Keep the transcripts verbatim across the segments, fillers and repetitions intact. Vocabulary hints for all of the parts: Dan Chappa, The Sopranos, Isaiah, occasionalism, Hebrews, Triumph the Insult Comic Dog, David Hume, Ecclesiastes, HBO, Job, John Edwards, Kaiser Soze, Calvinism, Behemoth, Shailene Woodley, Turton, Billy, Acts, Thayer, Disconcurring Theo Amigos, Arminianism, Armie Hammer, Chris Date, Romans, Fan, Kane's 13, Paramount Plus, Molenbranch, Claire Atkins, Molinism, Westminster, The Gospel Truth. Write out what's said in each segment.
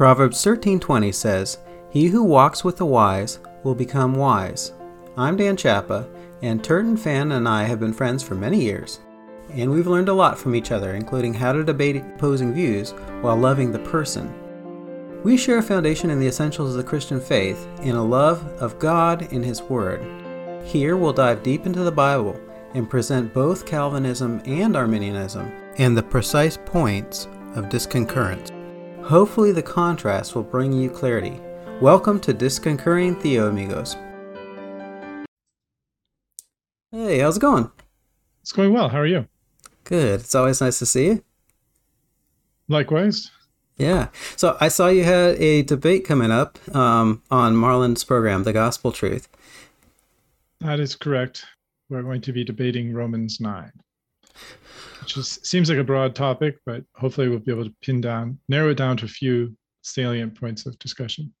Proverbs thirteen twenty says, "He who walks with the wise will become wise." I'm Dan Chappa, and Turton, Fan, and I have been friends for many years, and we've learned a lot from each other, including how to debate opposing views while loving the person. We share a foundation in the essentials of the Christian faith and a love of God and His Word. Here we'll dive deep into the Bible and present both Calvinism and Arminianism and the precise points of disconcurrence. Hopefully the contrast will bring you clarity. Welcome to Disconcurring Theo Amigos. Hey, how's it going? It's going well. How are you? Good. It's always nice to see you. Likewise. Yeah. So I saw you had a debate coming up um, on Marlin's program, The Gospel Truth. That is correct. We're going to be debating Romans nine, which is, seems like a broad topic, but hopefully we'll be able to pin down, narrow it down to a few salient points of discussion.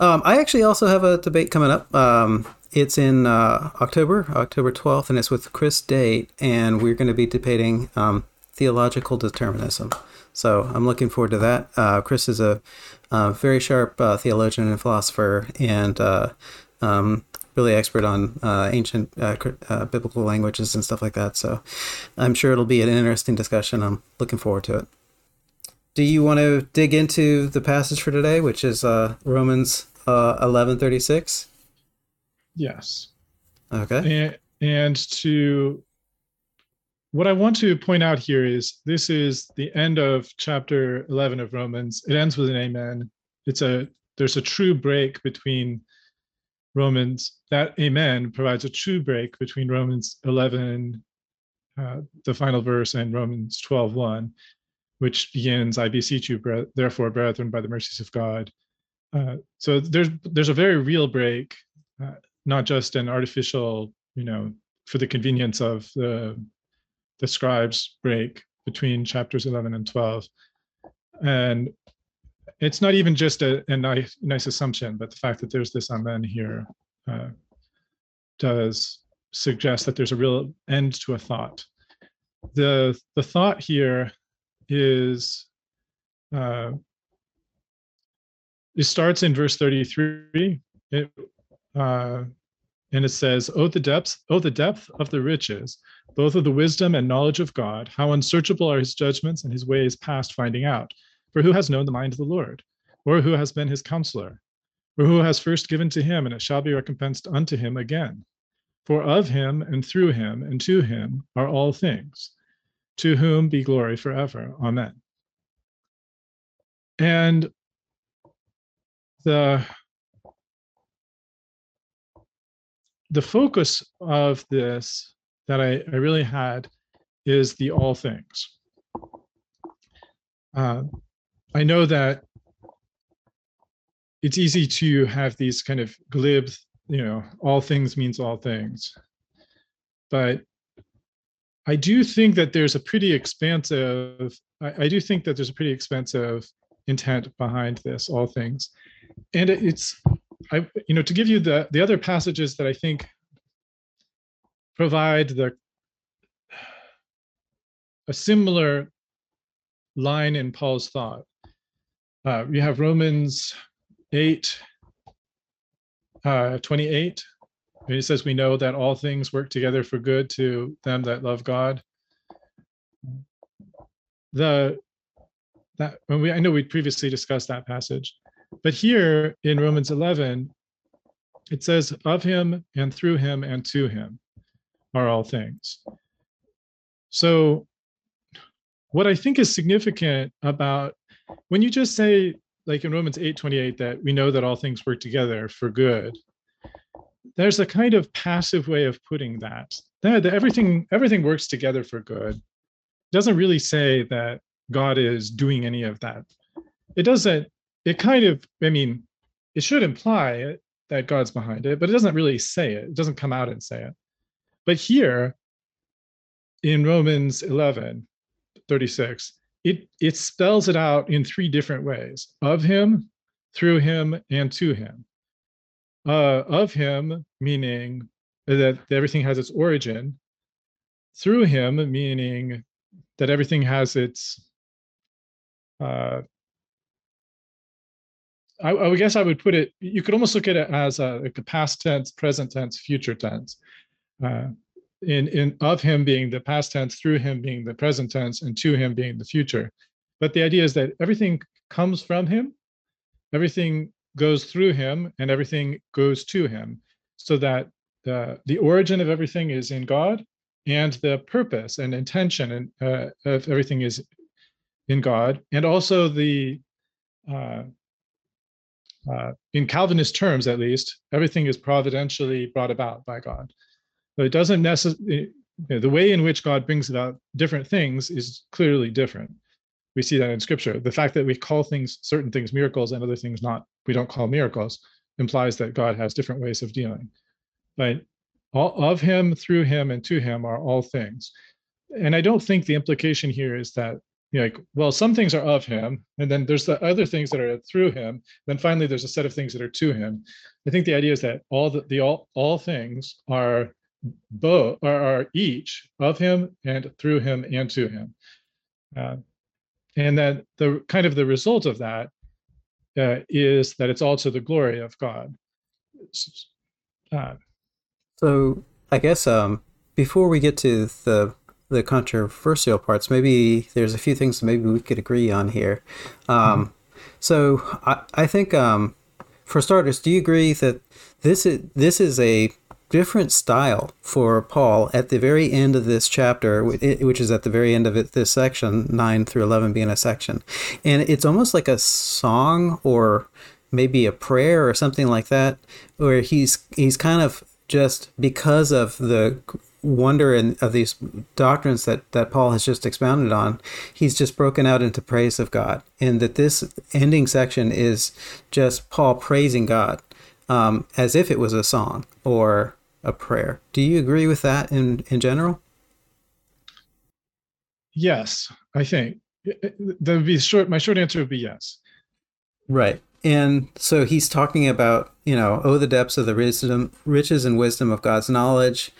Um, I actually also have a debate coming up. Um, it's in uh, October, October twelfth, and it's with Chris Date, and we're going to be debating um, theological determinism. So I'm looking forward to that. Uh, Chris is a, a very sharp uh, theologian and philosopher, and uh, um, really expert on uh, ancient uh, uh, biblical languages and stuff like that. So I'm sure it'll be an interesting discussion. I'm looking forward to it. Do you want to dig into the passage for today, which is uh, Romans uh, eleven thirty-six? Yes. Okay. And, and to... What I want to point out here is this is the end of chapter eleven of Romans. It ends with an amen. It's a there's a true break between Romans. That amen provides a true break between Romans eleven, uh, the final verse, and Romans twelve one, which begins, "I beseech you, therefore, brethren, by the mercies of God." Uh, so there's there's a very real break, uh, not just an artificial, you know, for the convenience of the the scribes break between chapters eleven and twelve. And it's not even just a, a nice, nice assumption, but the fact that there's this amen here uh, does suggest that there's a real end to a thought. The the thought here is, uh, it starts in verse thirty-three, it, uh, and it says, "Oh, the depths, oh, the depth of the riches, both of the wisdom and knowledge of God, how unsearchable are his judgments and his ways past finding out. For who has known the mind of the Lord? Or who has been his counselor? Or who has first given to him, and it shall be recompensed unto him again? For of him, and through him, and to him are all things. To whom be glory forever. Amen." And the the focus of this that I, I really had is the all things. Uh, I know that it's easy to have these kind of glib, you know, all things means all things. But I do think that there's a pretty expansive, I, I do think that there's a pretty expansive intent behind this, all things. And it, it's, I you know, to give you the, the other passages that I think provide the a similar line in Paul's thought. Uh, we have Romans eight, uh, twenty-eight, and he says, "We know that all things work together for good to them that love God." The that when we I know we previously discussed that passage, but here in Romans eleven, it says, "Of him and through him and to him are all things." So what I think is significant about when you just say, like in Romans eight twenty-eight, that we know that all things work together for good, there's a kind of passive way of putting that. That, that everything, everything works together for good. It doesn't really say that God is doing any of that. It doesn't, it kind of, I mean, it should imply that God's behind it, but it doesn't really say it. It doesn't come out and say it. But here, in Romans eleven thirty-six, it, it spells it out in three different ways: of him, through him, and to him. Uh, of him, meaning that everything has its origin; through him, meaning that everything has its uh, I, I would guess I would put it, you could almost look at it as a, like the past tense, present tense, future tense. Uh, in, in of him being the past tense, through him being the present tense, and to him being the future. But the idea is that everything comes from him, everything goes through him, and everything goes to him, so that the, the origin of everything is in God, and the purpose and intention and uh, of everything is in God. And also the, uh, uh, in Calvinist terms at least, everything is providentially brought about by God. So it doesn't necessarily, you know, the way in which God brings about different things is clearly different. We see that in Scripture. The fact that we call things, certain things, miracles, and other things not, we don't call miracles, implies that God has different ways of dealing. But all of him, through him, and to him are all things. And I don't think the implication here is that, you know, like, well, some things are of him, and then there's the other things that are through him. Then finally, there's a set of things that are to him. I think the idea is that all the, the all, all things are both, are, are each of him and through him and to him. Uh, And that the kind of the result of that uh, is that it's all to the glory of God. Uh, so I guess um, before we get to the the controversial parts, maybe there's a few things maybe we could agree on here. Um, mm-hmm. So I, I think um, for starters, do you agree that this is this is a different style for Paul at the very end of this chapter, which is at the very end of it, this section, nine through eleven being a section. And it's almost like a song or maybe a prayer or something like that, where he's he's kind of just, because of the wonder and of these doctrines that, that Paul has just expounded on, he's just broken out into praise of God. And that this ending section is just Paul praising God, um, as if it was a song or a prayer. Do you agree with that in, in general? Yes, I think that would be short. My short answer would be yes. Right. And so he's talking about, you know, oh, the depths of the wisdom, riches and wisdom of God's knowledge,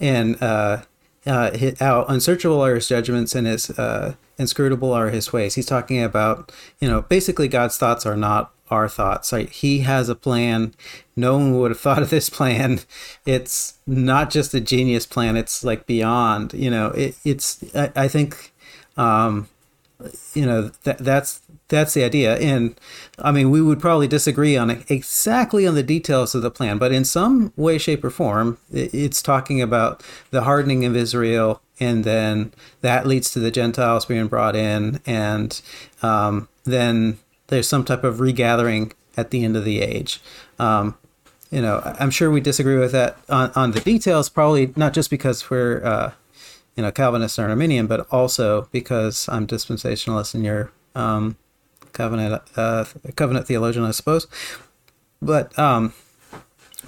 and uh, uh, how unsearchable are his judgments, and his uh, inscrutable are his ways. He's talking about, you know, basically God's thoughts are not our thoughts. Like, he has a plan. No one would have thought of this plan. It's not just a genius plan. It's like beyond, you know, it, it's, I, I think, um, you know, that that's, that's the idea. And I mean, we would probably disagree on it, exactly on the details of the plan, but in some way, shape or form, it, it's talking about the hardening of Israel. And then that leads to the Gentiles being brought in. And, um, then, there's some type of regathering at the end of the age. Um, you know, I'm sure we disagree with that on, on the details, probably not just because we're, uh, you know, Calvinist or Arminian, but also because I'm dispensationalist and you're um, covenant uh, covenant theologian, I suppose. But um,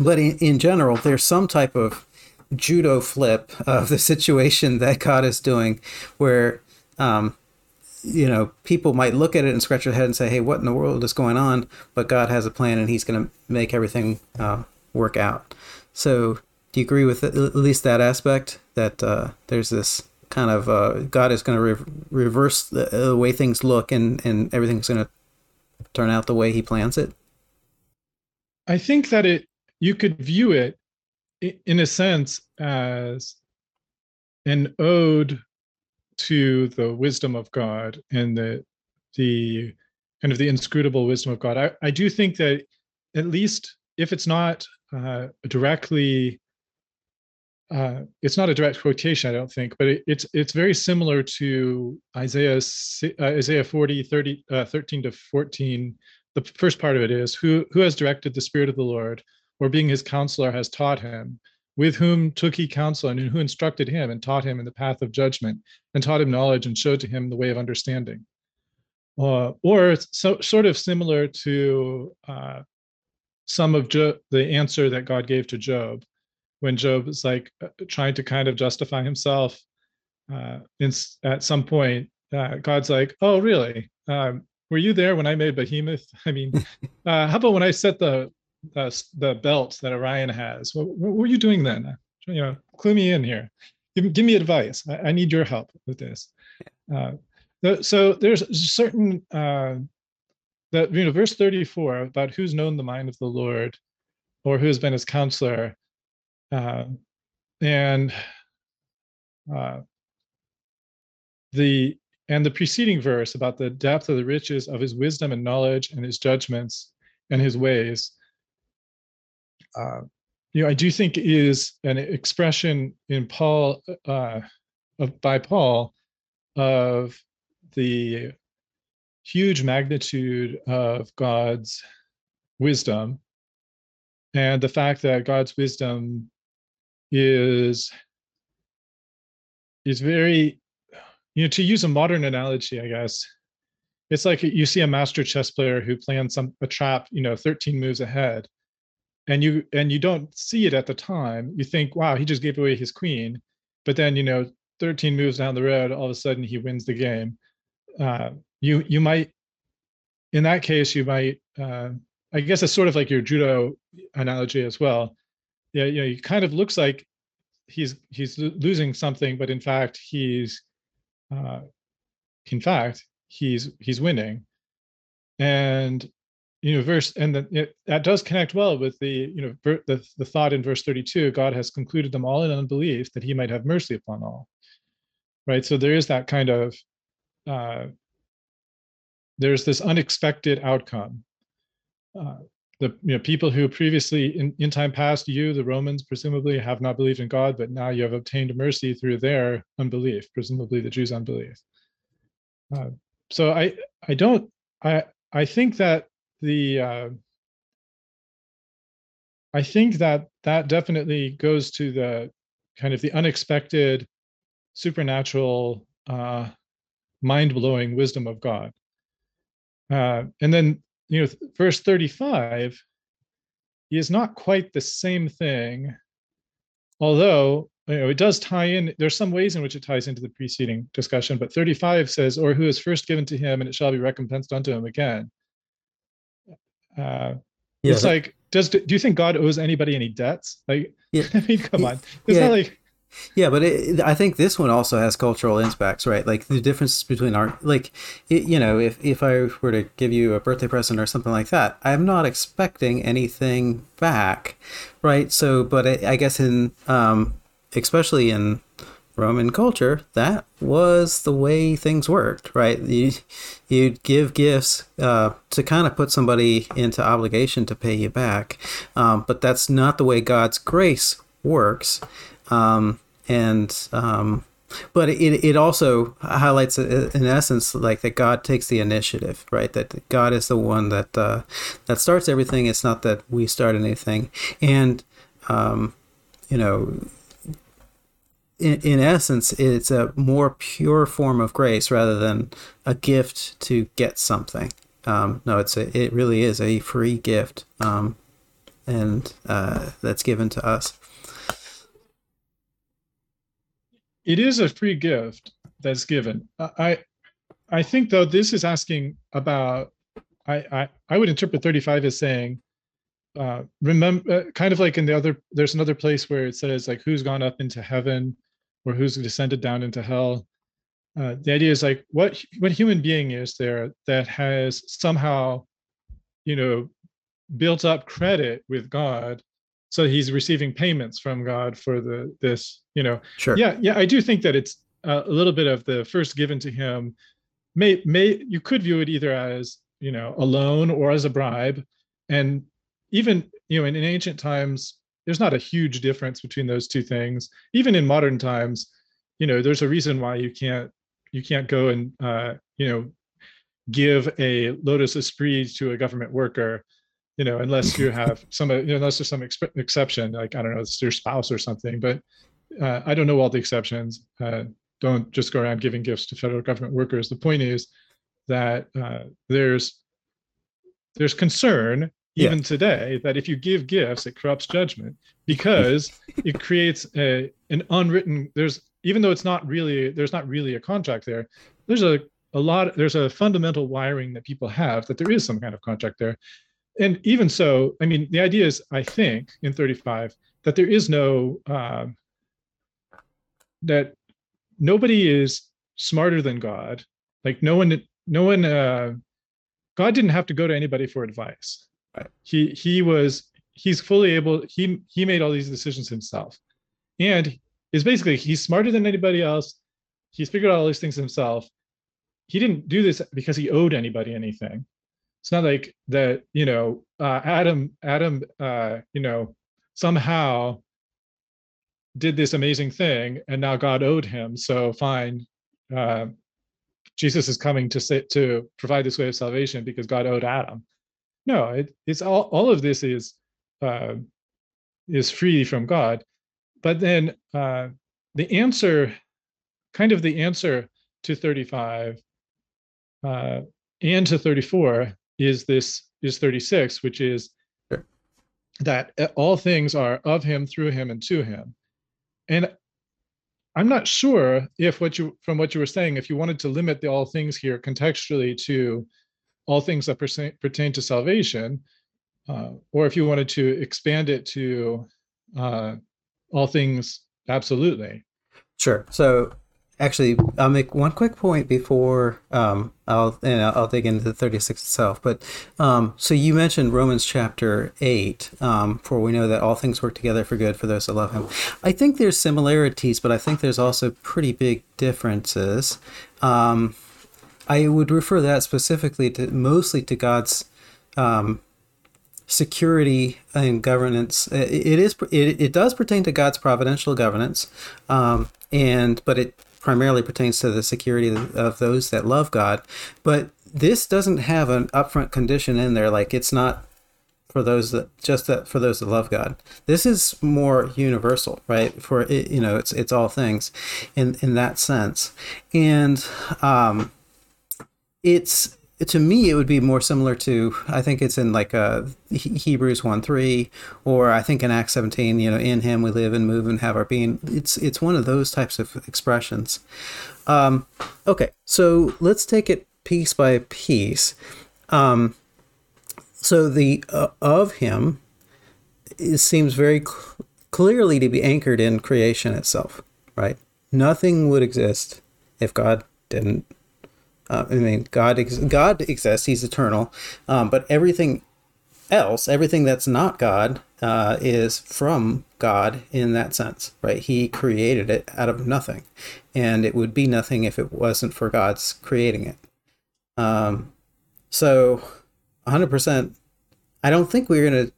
but in, in general, there's some type of judo flip of the situation that God is doing, where um, you know, people might look at it and scratch their head and say, hey, what in the world is going on? But God has a plan, and he's going to make everything uh, work out. So do you agree with at least that aspect, that uh, there's this kind of uh, God is going to re- reverse the uh, way things look, and, and everything's going to turn out the way he plans it? I think that it you could view it in a sense as an ode to the wisdom of God and the the kind of the inscrutable wisdom of God. I, I do think that, at least if it's not uh, directly, uh, it's not a direct quotation, I don't think, but it, it's it's very similar to Isaiah uh, Isaiah forty, thirty, uh, thirteen to fourteen. The first part of it is, who who has directed the Spirit of the Lord, or being his counselor has taught him? With whom took he counsel, and who instructed him and taught him in the path of judgment, and taught him knowledge, and showed to him the way of understanding? Uh, or so, sort of similar to uh, some of jo- the answer that God gave to Job, when Job is like uh, trying to kind of justify himself. Uh, in, at some point, uh, God's like, "Oh, really? Um, were you there when I made Behemoth? I mean, uh, how about when I set the Uh, the belt that Orion has? What, what were you doing then? You know, clue me in here. Give, give me advice. I, I need your help with this." Uh, so there's certain uh, Now, you know, verse thirty-four about who's known the mind of the Lord, or who has been his counselor, uh, and uh, the and the preceding verse about the depth of the riches of his wisdom and knowledge and his judgments and his ways. Uh, you know, I do think is an expression in Paul, uh, of, by Paul, of the huge magnitude of God's wisdom, and the fact that God's wisdom is, is very, you know, to use a modern analogy, I guess, it's like you see a master chess player who plans some a trap, you know, thirteen moves ahead, and you and you don't see it at the time. You think, wow, he just gave away his queen, but then, you know, thirteen moves down the road, all of a sudden he wins the game. Uh, you you might, in that case, you might, uh, I guess it's sort of like your judo analogy as well. Yeah, you know, he kind of looks like he's he's losing something, but in fact he's, uh, in fact he's he's winning. And you know, verse and the, it, that does connect well with the you know the the thought in verse thirty-two. God has concluded them all in unbelief, that he might have mercy upon all. Right, so there is that kind of. Uh, there's this unexpected outcome. Uh, the you know people who previously in, in time past, you, the Romans, presumably have not believed in God, but now you have obtained mercy through their unbelief, presumably the Jews' unbelief. Uh, so I I don't I I think that the uh, I think that that definitely goes to the kind of the unexpected, supernatural, Uh, mind-blowing wisdom of God. Uh, and then, you know, verse thirty-five is not quite the same thing, although, you know, it does tie in. There's some ways in which it ties into the preceding discussion, but thirty-five says, or who is first given to him, and it shall be recompensed unto him again. Uh, yeah. It's like, does do you think God owes anybody any debts? Like, yeah. I mean, come on. It's yeah. not like... Yeah, but it, I think this one also has cultural impacts, right? Like the difference between our, like, it, you know, if, if I were to give you a birthday present or something like that, I'm not expecting anything back, right? So, but I, I guess in, um, especially in Roman culture, that was the way things worked, right? You, you'd give gifts uh, to kind of put somebody into obligation to pay you back. Um, but that's not the way God's grace works. Um, and, um, but it, it also highlights in essence, like that God takes the initiative, right? That God is the one that, uh, that starts everything. It's not that we start anything. And, um, you know, in, in essence, it's a more pure form of grace rather than a gift to get something. Um, no, it's a, it really is a free gift. Um, and, uh, that's given to us. It is a free gift that's given. I, I think though this is asking about. I, I, I would interpret thirty-five as saying, uh, remember, uh, kind of like in the other. There's another place where it says like who's gone up into heaven, or who's descended down into hell. Uh, the idea is like what what human being is there that has somehow, you know, built up credit with God. So he's receiving payments from God for the this, you know. Sure. Yeah, yeah. I do think that it's a little bit of the first given to him. May may you could view it either as, you know, a loan or as a bribe, and even, you know, in, in ancient times, there's not a huge difference between those two things. Even in modern times, you know, there's a reason why you can't you can't go and uh, you know, give a lotus esprit to a government worker. You know, unless you have some, you know, unless there's some ex- exception, like, I don't know, it's your spouse or something, but uh, I don't know all the exceptions. Uh, don't just go around giving gifts to federal government workers. The point is that uh, there's there's concern, even yeah. today, that if you give gifts, it corrupts judgment, because it creates a an unwritten, there's, even though it's not really, there's not really a contract there, there's a, a lot, there's a fundamental wiring that people have that there is some kind of contract there. And even so, I mean, the idea is, I think, in thirty-five, that there is no, uh, that nobody is smarter than God. Like no one, no one, uh, God didn't have to go to anybody for advice. Right. He he was he's fully able. He he made all these decisions himself, and is basically he's smarter than anybody else. He's figured out all these things himself. He didn't do this because he owed anybody anything. It's not like that, you know, uh, Adam, Adam, uh, you know, somehow did this amazing thing and now God owed him. So fine, uh, Jesus is coming to sit, to provide this way of salvation because God owed Adam. No, it, it's all, all of this is uh, is free from God. But then uh, the answer, kind of the answer to thirty-five uh, and to thirty-four is this is thirty-six, which is that all things are of him, through him, and to him. And I'm not sure if what you from what you were saying, if you wanted to limit the all things here contextually to all things that pertain, pertain to salvation, uh, or if you wanted to expand it to uh, all things absolutely. Sure. So actually, I'll make one quick point before um, I'll and I'll dig into the thirty-six itself. But um, so you mentioned Romans chapter eight, um, for we know that all things work together for good for those that love him. I think there's similarities, but I think there's also pretty big differences. Um, I would refer that specifically to mostly to God's um, security and governance. It, it is it, it does pertain to God's providential governance, um, and but it primarily pertains to the security of those that love God, but this doesn't have an upfront condition in there. Like it's not for those that just that for those that love God. This is more universal, right? For it, you know, it's it's all things, in in that sense. And um, it's to me, it would be more similar to, I think it's in like a Hebrews one three, or I think in Acts seventeen, you know, in him we live and move and have our being. It's it's one of those types of expressions. Um, okay, so let's take it piece by piece. Um, so the uh, of him, it seems very cl- clearly to be anchored in creation itself, right? Nothing would exist if God didn't. Uh, I mean, God ex- God exists. He's eternal, um, but everything else, everything that's not God, uh, is from God in that sense, right? He created it out of nothing, and it would be nothing if it wasn't for God's creating it. Um, so, one hundred percent. I don't think we're gonna.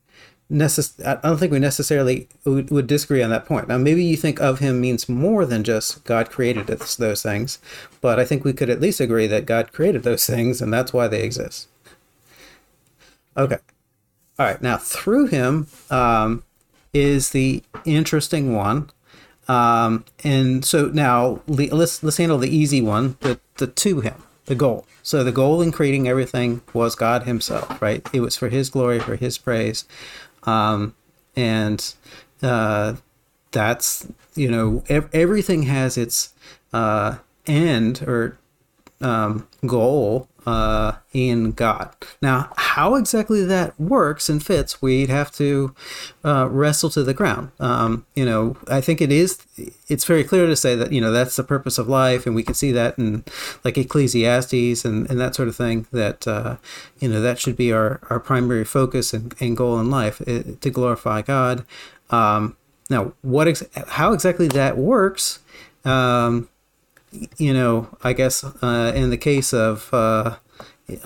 Necess- I don't think we necessarily would, would disagree on that point. Now, maybe you think of him means more than just God created it, those things, but I think we could at least agree that God created those things, and that's why they exist. Okay. All right. Now, through him um, is the interesting one. Um, and so now let's let's handle the easy one, the, the to him, the goal. So the goal in creating everything was God himself, right? It was for his glory, for his praise. Um, and, uh, that's, you know, ev- everything has its, uh, end or, um, goal, uh, in God. Now, how exactly that works and fits, we'd have to, uh, wrestle to the ground. Um, you know, I think it is, it's very clear to say that, you know, that's the purpose of life. And we can see that in like Ecclesiastes and, and that sort of thing that, uh, you know, that should be our, our primary focus and, and goal in life, it, to glorify God. Um, now what, ex- how exactly that works, um, you know, I guess uh, in the case of uh,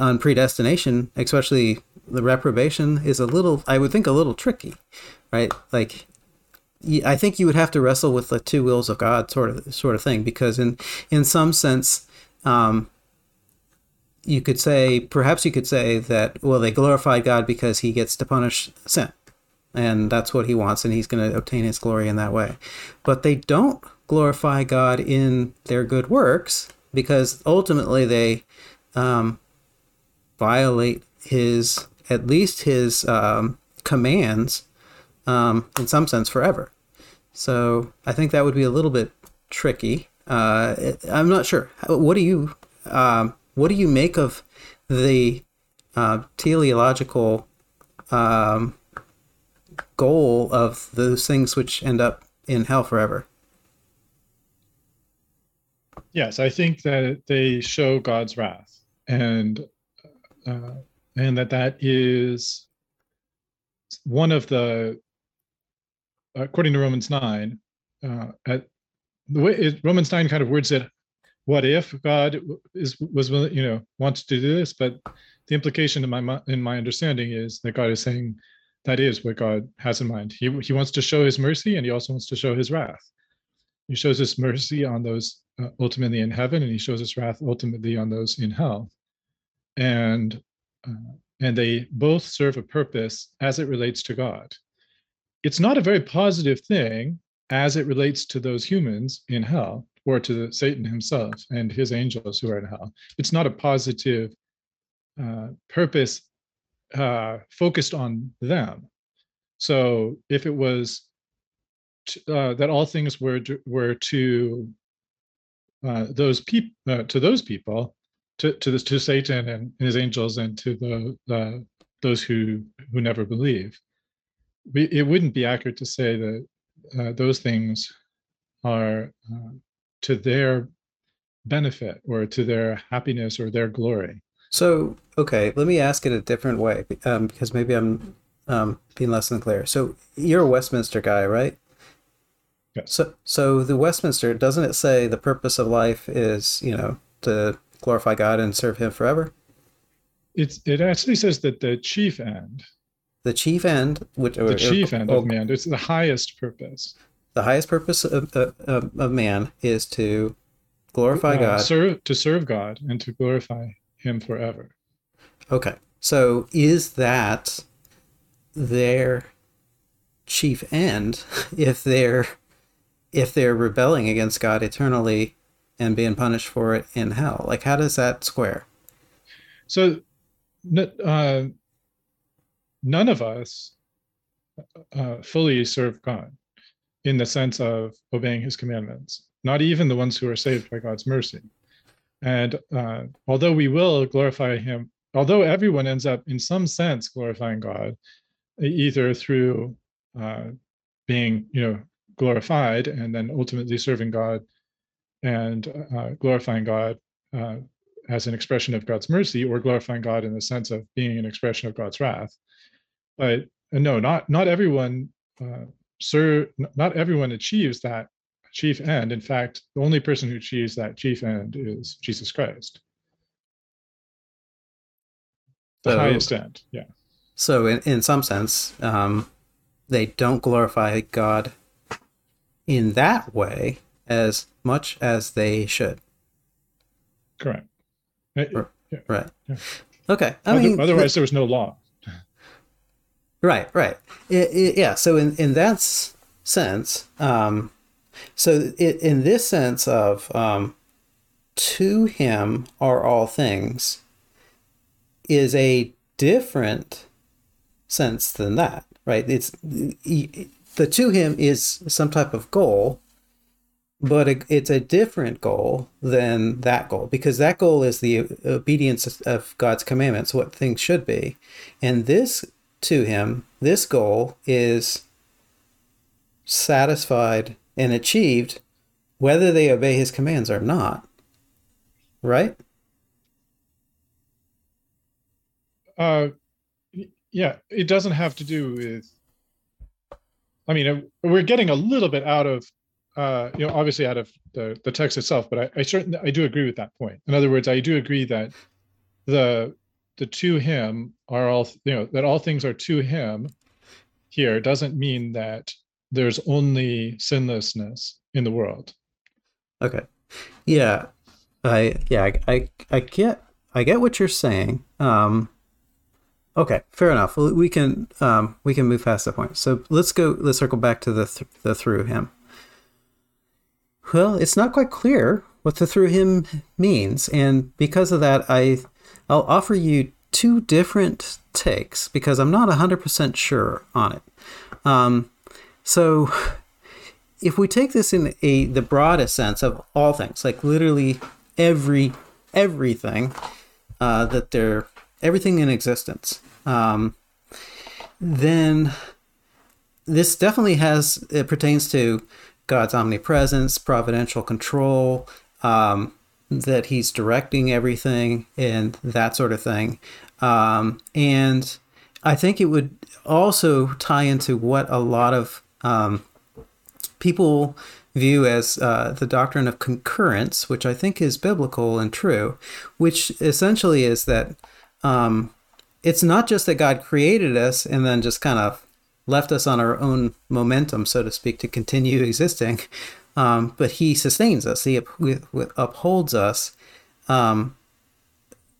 on predestination, especially the reprobation is a little, I would think, a little tricky, right? Like, I think you would have to wrestle with the two wills of God sort of sort of thing, because in in some sense, um, you could say, perhaps you could say that, well, they glorify God because he gets to punish sin, and that's what he wants, and he's going to obtain his glory in that way. But they don't glorify God in their good works, because ultimately they um, violate his, at least his um, commands um, in some sense forever. So I think that would be a little bit tricky. Uh, I'm not sure. What do you um, what do you make of the uh, teleological um, goal of those things which end up in hell forever? Yes, I think that they show God's wrath, and uh, and that that is one of the, according to Romans nine, uh, at the way it, Romans nine kind of words it, what if God is was you know wants to do this? But the implication in my in my understanding is that God is saying that is what God has in mind. He he wants to show his mercy, and he also wants to show his wrath. He shows his mercy on those uh, ultimately in heaven, and he shows his wrath ultimately on those in hell. And uh, and they both serve a purpose as it relates to God. It's not a very positive thing as it relates to those humans in hell, or to the, Satan himself and his angels who are in hell. It's not a positive uh, purpose uh, focused on them. So if it was t- uh, that all things were were to uh, those people, uh, to those people, to to, this, to Satan and his angels, and to the uh, those who who never believe, we, it wouldn't be accurate to say that uh, those things are Uh, to their benefit or to their happiness or their glory. So, okay, let me ask it a different way, um, because maybe I'm um, being less than clear. So you're a Westminster guy, right? Yes. So, so the Westminster, doesn't it say the purpose of life is, you know, to glorify God and serve him forever? It's, it actually says that the chief end. The chief end? Which, the or, chief or, end or, of man. It's the highest purpose. The highest purpose of, of, of man is to glorify uh, God. Serve, to serve God and to glorify him forever. Okay. So is that their chief end if they're if they're rebelling against God eternally and being punished for it in hell? Like, how does that square? So uh, none of us uh, fully serve God in the sense of obeying his commandments, not even the ones who are saved by God's mercy. And uh, although we will glorify him, although everyone ends up in some sense glorifying God, either through uh, being, you know, glorified and then ultimately serving God and uh, glorifying God uh, as an expression of God's mercy, or glorifying God in the sense of being an expression of God's wrath. But uh, no, not not everyone uh, Sir, not everyone achieves that chief end. In fact, the only person who achieves that chief end is Jesus Christ. The so, highest end, yeah. So in, in some sense, um, they don't glorify God in that way as much as they should. Correct. Right. Yeah. Okay. I Other, mean, otherwise, but, there was no law. Right, right. It, it, yeah, so in, in that sense, um, so it, in this sense of um, to him are all things is a different sense than that, right? It's the to him is some type of goal, but it, it's a different goal than that goal, because that goal is the obedience of God's commandments, what things should be. And this to him, this goal is satisfied and achieved whether they obey his commands or not, right? Uh, yeah, it doesn't have to do with, I mean, we're getting a little bit out of, uh, you know, obviously out of the, the text itself, but I, I certainly, I do agree with that point. In other words, I do agree that the the to him are all, you know, that all things are to him here doesn't mean that there's only sinlessness in the world. Okay. Yeah. I, yeah, I, I, I get, I get what you're saying. Um, okay. Fair enough. We can, um, we can move past that point. So let's go, let's circle back to the, th- the through him. Well, it's not quite clear what the through him means. And because of that, I, I'll offer you two different takes because I'm not one hundred percent sure on it. Um, so if we take this in a the broadest sense of all things, like literally every everything uh, that they're everything in existence, um, then this definitely has it pertains to God's omnipresence, providential control, um, that he's directing everything and that sort of thing. Um, and I think it would also tie into what a lot of um, people view as uh, the doctrine of concurrence, which I think is biblical and true, which essentially is that um, it's not just that God created us and then just kind of left us on our own momentum, so to speak, to continue existing, um, but he sustains us, he up- upholds us um,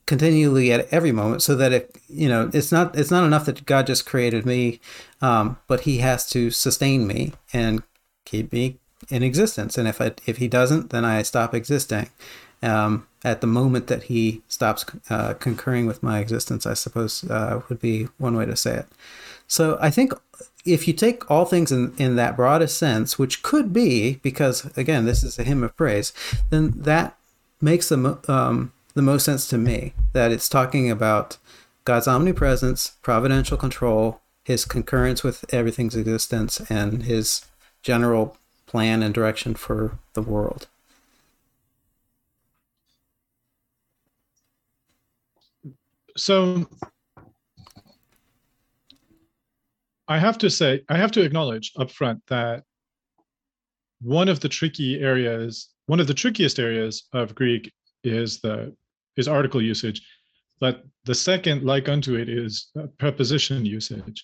continually at every moment, so that if you know, it's not it's not enough that God just created me, um, but he has to sustain me and keep me in existence. And if I, if he doesn't, then I stop existing. Um, at the moment that he stops uh, concurring with my existence, I suppose uh, would be one way to say it. So I think if you take all things in, in that broadest sense, which could be, because again, this is a hymn of praise, then that makes the, mo- um, the most sense to me, that it's talking about God's omnipresence, providential control, his concurrence with everything's existence, and his general plan and direction for the world. So I have to say, I have to acknowledge up front that one of the tricky areas, one of the trickiest areas of Greek is the is article usage, but the second like unto it is preposition usage,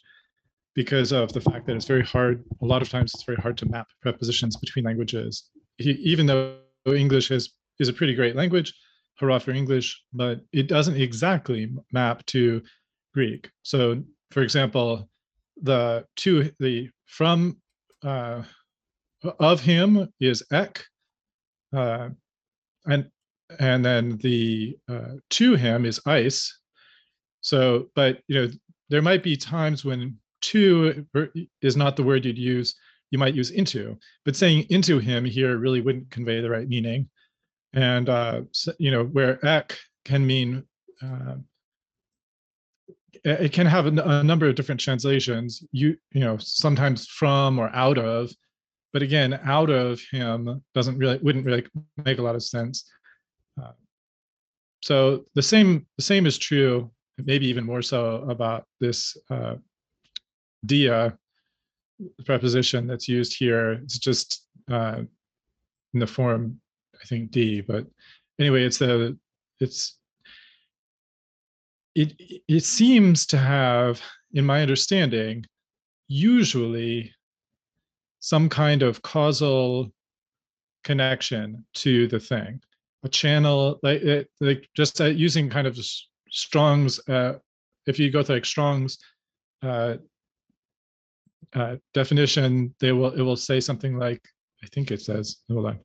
because of the fact that it's very hard, a lot of times it's very hard to map prepositions between languages. He, even though English is, is a pretty great language, hurrah for English, but it doesn't exactly map to Greek. So, for example, the to the from uh, of him is ek, uh, and and then the uh, to him is eis. So, but you know, there might be times when to is not the word you'd use. You might use into, but saying into him here really wouldn't convey the right meaning. And, uh, so, you know, where ek can mean, uh, it can have a, a number of different translations, you you know, sometimes from or out of, but again, out of him doesn't really, wouldn't really make a lot of sense. Uh, so the same, the same is true, maybe even more so about this uh, dia preposition that's used here. It's just uh, in the form, I think D, but anyway, it's the it's it it seems to have, in my understanding, usually some kind of causal connection to the thing, a channel like it, like just uh, using kind of Strong's. Uh, if you go to like Strong's uh, uh, definition, they will it will say something like, I think it says hold on.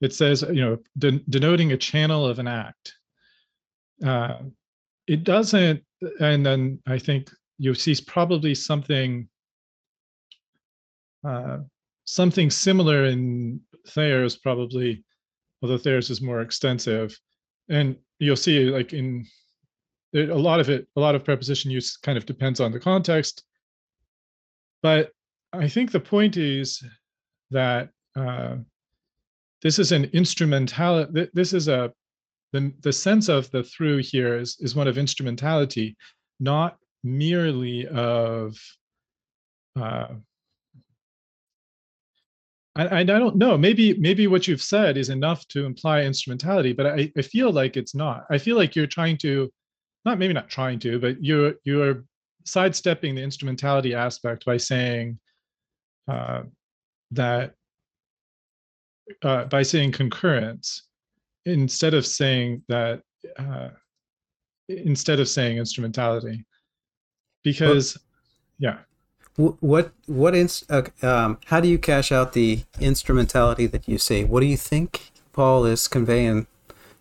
It says, you know, de- denoting a channel of an act. Uh, it doesn't, and then I think you see probably something, uh, something similar in Thayer's probably, although Thayer's is more extensive. And you'll see like in it, a lot of it, a lot of preposition use kind of depends on the context. But I think the point is that, uh, This is an instrumentality. This is a the, the sense of the through here is, is one of instrumentality, not merely of. Uh, and, and I don't know. Maybe maybe what you've said is enough to imply instrumentality, but I, I feel like it's not. I feel like you're trying to, not maybe not trying to, but you're you're sidestepping the instrumentality aspect by saying uh, that. Uh, by saying concurrence, instead of saying that, uh, instead of saying instrumentality, because, well, yeah. What what inst? Uh, um, how do you cash out the instrumentality that you see? What do you think Paul is conveying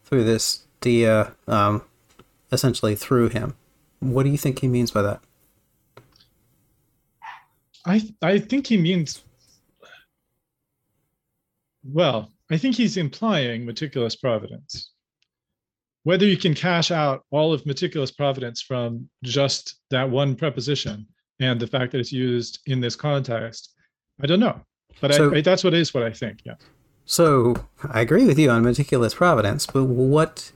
through this dia, um, essentially through him? What do you think he means by that? I I think he means. Well, I think he's implying meticulous providence. Whether you can cash out all of meticulous providence from just that one preposition and the fact that it's used in this context, I don't know. But so, I, I, that's what is what I think, yeah. So I agree with you on meticulous providence, but what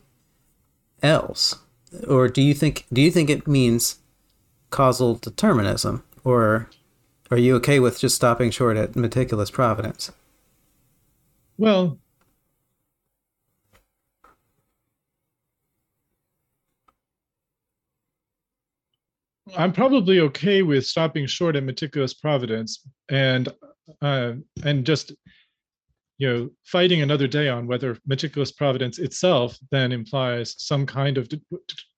else? or do you think do you think it means causal determinism, or are you okay with just stopping short at meticulous providence? Well, I'm probably okay with stopping short at meticulous providence, and uh, and just you know fighting another day on whether meticulous providence itself then implies some kind of de-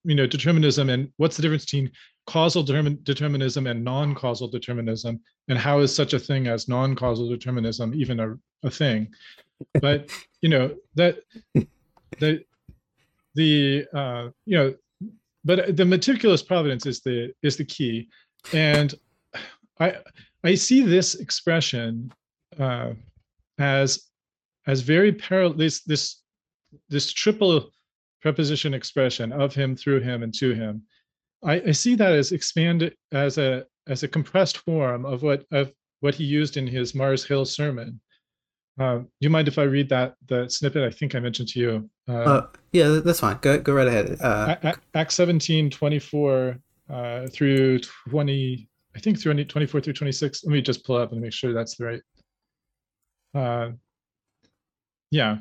you know determinism, and what's the difference between causal determin- determinism and non-causal determinism, and how is such a thing as non-causal determinism even a, a thing? But you know that the the uh, you know. But the meticulous providence is the is the key, and I I see this expression uh, as as very parallel. This this this triple preposition expression of him, through him, and to him. I, I see that as expanded as a as a compressed form of what of what he used in his Mars Hill sermon. Uh, do you mind if I read that the snippet I think I mentioned to you? Uh, uh, yeah, that's fine. Go go right ahead. Uh, Acts seventeen twenty-four uh, through twenty, I think through twenty-four through twenty-six. Let me just pull up and make sure that's right. Uh, yeah.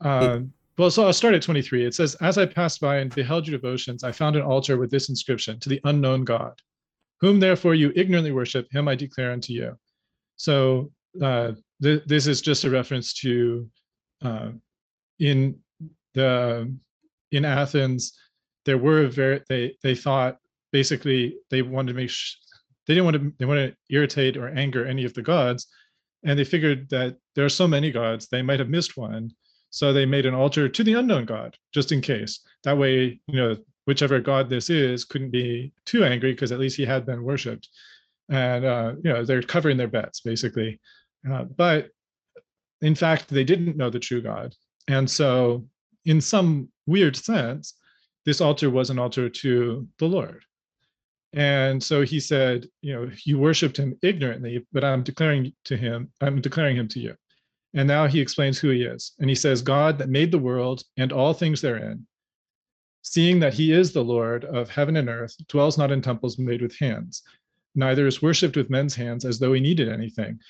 Uh, well, so I'll start at twenty-three. It says, "As I passed by and beheld your devotions, I found an altar with this inscription: to the unknown God, whom therefore you ignorantly worship, him I declare unto you." So. Uh, th- this is just a reference to uh, in the in Athens there were very they they thought basically they wanted to make sh- they didn't want to they want to irritate or anger any of the gods, and they figured that there are so many gods they might have missed one, so they made an altar to the unknown God just in case. That way, you know, whichever god this is couldn't be too angry because at least he had been worshipped, and uh, you know they're covering their bets basically. Uh, but in fact, they didn't know the true God. And so in some weird sense, this altar was an altar to the Lord. And so he said, you know, you worshiped him ignorantly, but I'm declaring to him, I'm declaring him to you. And now he explains who he is. And he says, God that made the world and all things therein, seeing that he is the Lord of heaven and earth, dwells not in temples made with hands, neither is worshipped with men's hands as though he needed anything.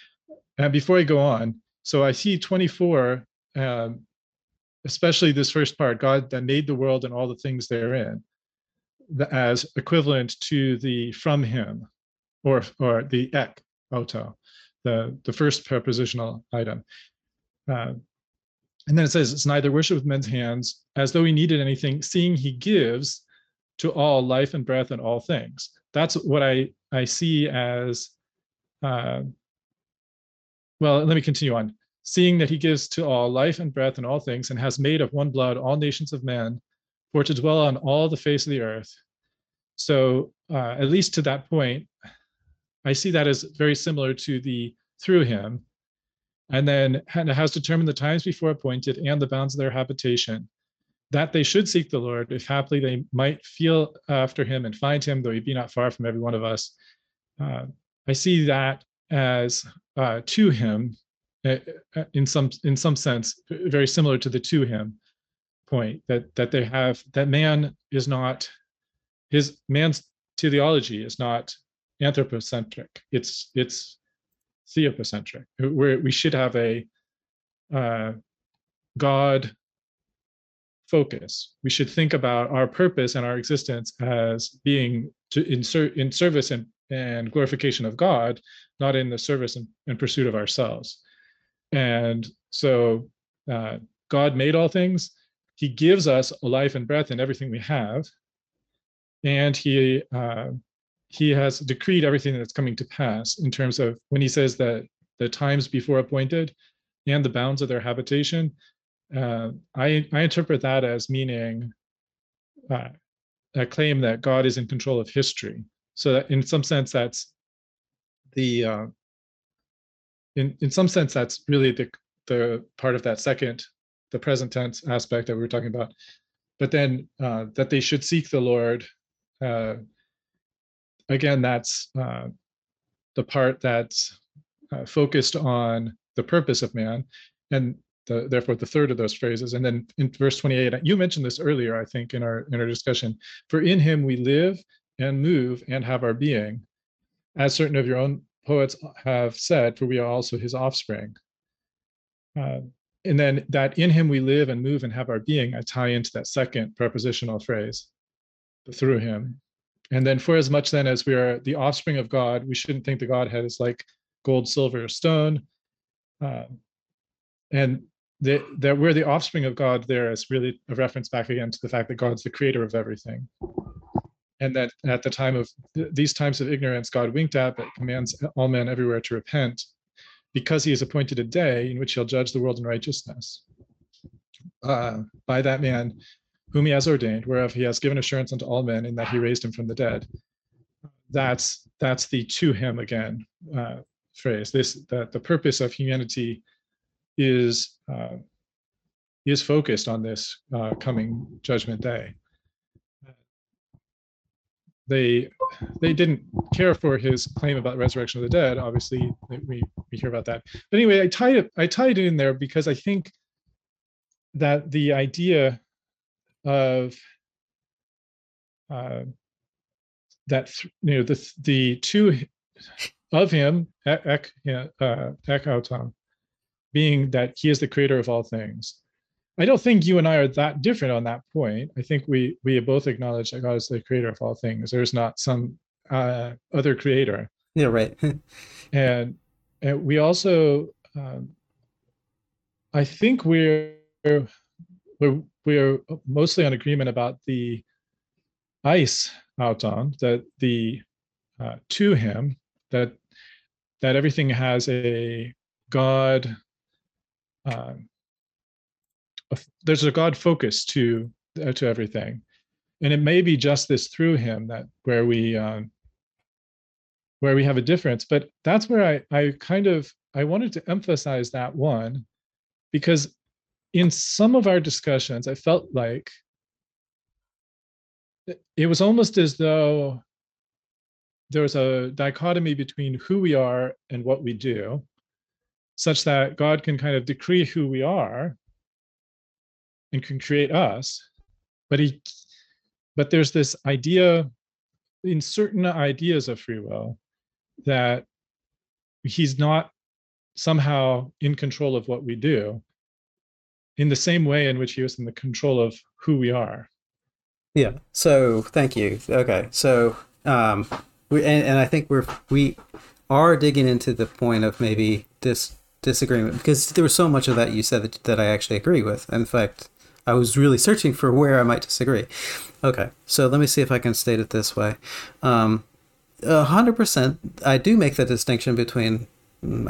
And before I go on, so I see twenty-four, um, especially this first part, God that made the world and all the things therein, the, as equivalent to the from him, or or the ek, auto, the, the first prepositional item. Uh, and then it says, it's neither worship with men's hands, as though he needed anything, seeing he gives to all life and breath and all things. That's what I, I see as... Uh, Well, let me continue on. Seeing that he gives to all life and breath and all things, and has made of one blood all nations of men, for to dwell on all the face of the earth. So uh, at least to that point, I see that as very similar to the through him. And then and has determined the times before appointed and the bounds of their habitation, that they should seek the Lord, if haply they might feel after him and find him, though he be not far from every one of us. Uh, I see that as... Uh, to him, uh, in some in some sense, very similar to the to him point that that they have, that man is not, his man's teleology is not anthropocentric. It's it's theopocentric. Where we should have a uh, God focus. We should think about our purpose and our existence as being to insert in service and. and glorification of God, not in the service and, and pursuit of ourselves. And so uh, God made all things. He gives us life and breath and everything we have. And he uh, he has decreed everything that's coming to pass in terms of when he says that the times before appointed and the bounds of their habitation. Uh, I, I interpret that as meaning uh, a claim that God is in control of history. So that in some sense, that's the uh, in in some sense that's really the the part of that second, the present tense aspect that we were talking about. But then uh, that they should seek the Lord. Uh, again, that's uh, the part that's uh, focused on the purpose of man, and the, therefore the third of those phrases. And then in verse twenty-eight, you mentioned this earlier, I think, in our in our discussion, for in him we live and move and have our being, as certain of your own poets have said, for we are also his offspring. Uh, and then that in him we live and move and have our being, I tie into that second prepositional phrase, through him. And then for as much then as we are the offspring of God, we shouldn't think the Godhead is like gold, silver, or stone. Uh, and the, that we're the offspring of God there is really a reference back again to the fact that God's the creator of everything. And that at the time of th- these times of ignorance, God winked at, but commands all men everywhere to repent, because he has appointed a day in which he'll judge the world in righteousness uh, by that man whom he has ordained, whereof he has given assurance unto all men in that he raised him from the dead. That's that's the to him again uh, phrase. This that the purpose of humanity is uh, is focused on this uh, coming judgment day. They they didn't care for his claim about the resurrection of the dead. Obviously, we we hear about that. But anyway, I tied it I tied it in there because I think that the idea of uh, that th- you know the the two of him ek, ek, uh, ek autom, being that he is the creator of all things. I don't think you and I are that different on that point. I think we we both acknowledge that God is the creator of all things. There's not some uh, other creator. Yeah, right. and and we also, um, I think we're we're we're mostly on agreement about the eis auton, that the uh, to him, that that everything has a God, um, a, there's a God focus to uh, to everything. And it may be just this through him that where we um, where we have a difference, but that's where I, I kind of, I wanted to emphasize that one, because in some of our discussions, I felt like it was almost as though there was a dichotomy between who we are and what we do, such that God can kind of decree who we are and can create us, but he, but there's this idea in certain ideas of free will that he's not somehow in control of what we do, in the same way in which he was in the control of who we are. Yeah. So thank you. Okay. So um, we and, and I think we're we are digging into the point of maybe this disagreement, because there was so much of that you said that, that I actually agree with. In fact, I was really searching for where I might disagree. Okay. So let me see if I can state it this way. Um, one hundred percent, I do make the distinction between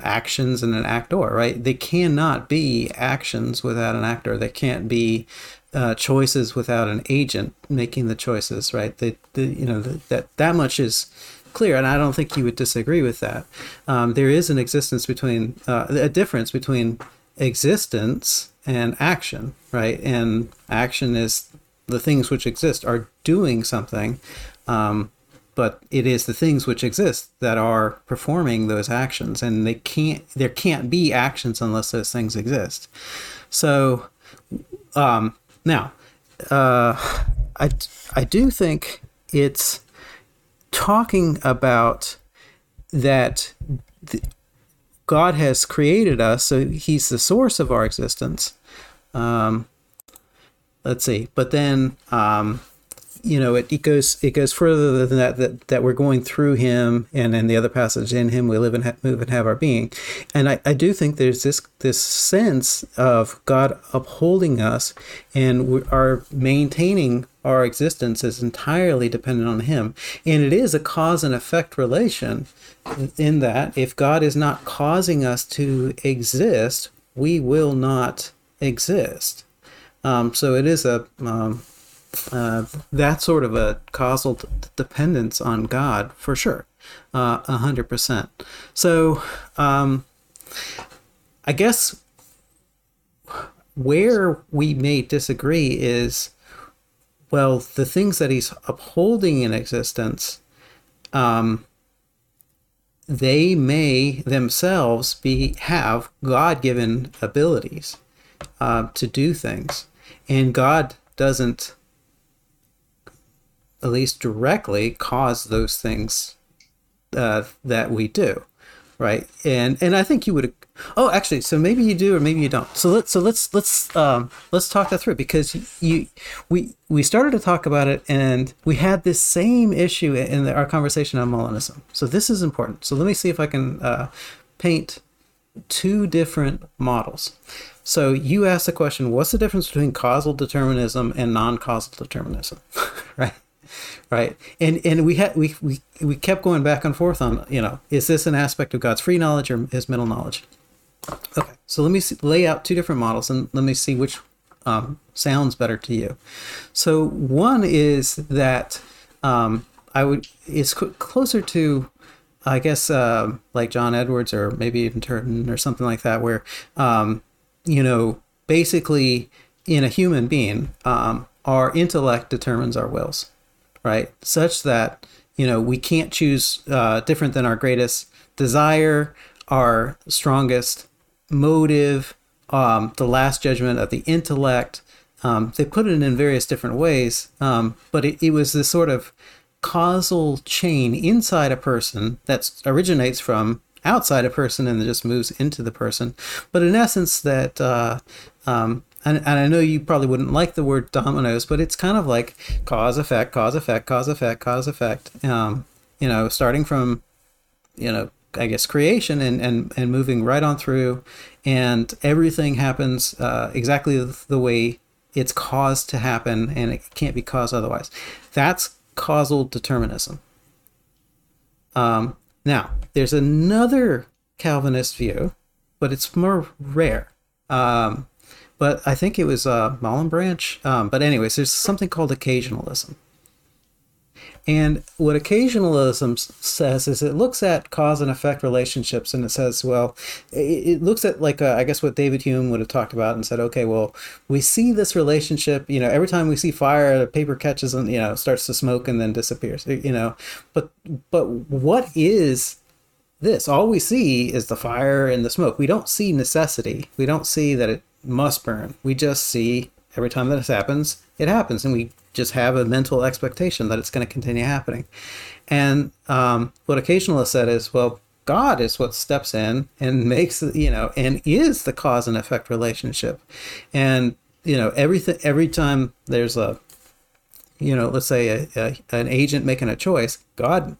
actions and an actor, right? They cannot be actions without an actor. They can't be uh, choices without an agent making the choices, right? They, they you know, the, that that much is clear, and I don't think you would disagree with that. Um, there is an existence between uh, a difference between existence and action, right? And action is the things which exist are doing something. Um, But it is the things which exist that are performing those actions, and they can't. There can't be actions unless those things exist. So um, now, uh, I I do think it's talking about that the, God has created us, so He's the source of our existence. Um, let's see, but then. Um, You know, it, it goes it goes further than that, that that we're going through him, and in the other passage, in him we live and ha- move and have our being. And I, I do think there's this this sense of God upholding us, and we are maintaining our existence is entirely dependent on him. And it is a cause and effect relation in that if God is not causing us to exist, we will not exist. Um, so it is a... Um, Uh, that sort of a causal d- dependence on God, for sure, a hundred percent. So, um, I guess where we may disagree is, well, the things that he's upholding in existence, um, they may themselves be have God-given abilities. uh, to do things. And God doesn't, at least directly, cause those things uh, that we do, right? And and I think you would. Oh, actually, so maybe you do, or maybe you don't. So let's so let's let's um, let's talk that through, because you we we started to talk about it, and we had this same issue in the, our conversation on Molinism. So this is important. So let me see if I can uh, paint two different models. So you asked the question, what's the difference between causal determinism and non-causal determinism, right? Right. And and we had we, we we kept going back and forth on, you know, is this an aspect of God's free knowledge or his middle knowledge? Okay, so let me see, lay out two different models, and let me see which um, sounds better to you. So one is that um, I would is closer to, I guess, uh, like John Edwards or maybe even Turton or something like that, where um, you know, basically in a human being, um, our intellect determines our wills, right? Such that, you know, we can't choose uh, different than our greatest desire, our strongest motive, um, the last judgment of the intellect. Um, they put it in various different ways, um, but it, it was this sort of causal chain inside a person that originates from outside a person and just moves into the person. But in essence, that uh, um, and, and I know you probably wouldn't like the word dominoes, but it's kind of like cause effect, cause effect, cause effect, cause effect. Um, you know, starting from, you know, I guess creation and, and, and moving right on through, and everything happens uh, exactly the way it's caused to happen, and it can't be caused otherwise. That's causal determinism. Um, now, there's another Calvinist view, but it's more rare. Um, but I think it was uh, Molenbranch. Um, but anyways, there's something called occasionalism. And what occasionalism says is it looks at cause and effect relationships, and it says, well, it, it looks at like, uh, I guess what David Hume would have talked about and said, okay, well, we see this relationship, you know, every time we see fire, paper catches and, you know, starts to smoke and then disappears, you know, but, but what is this? All we see is the fire and the smoke. We don't see necessity. We don't see that it must burn. We just see every time that this happens, it happens. And we just have a mental expectation that it's going to continue happening. And um, what occasionalists said is, well, God is what steps in and makes, you know, and is the cause and effect relationship. And, you know, everything, every time there's a, you know, let's say a, a, an agent making a choice, God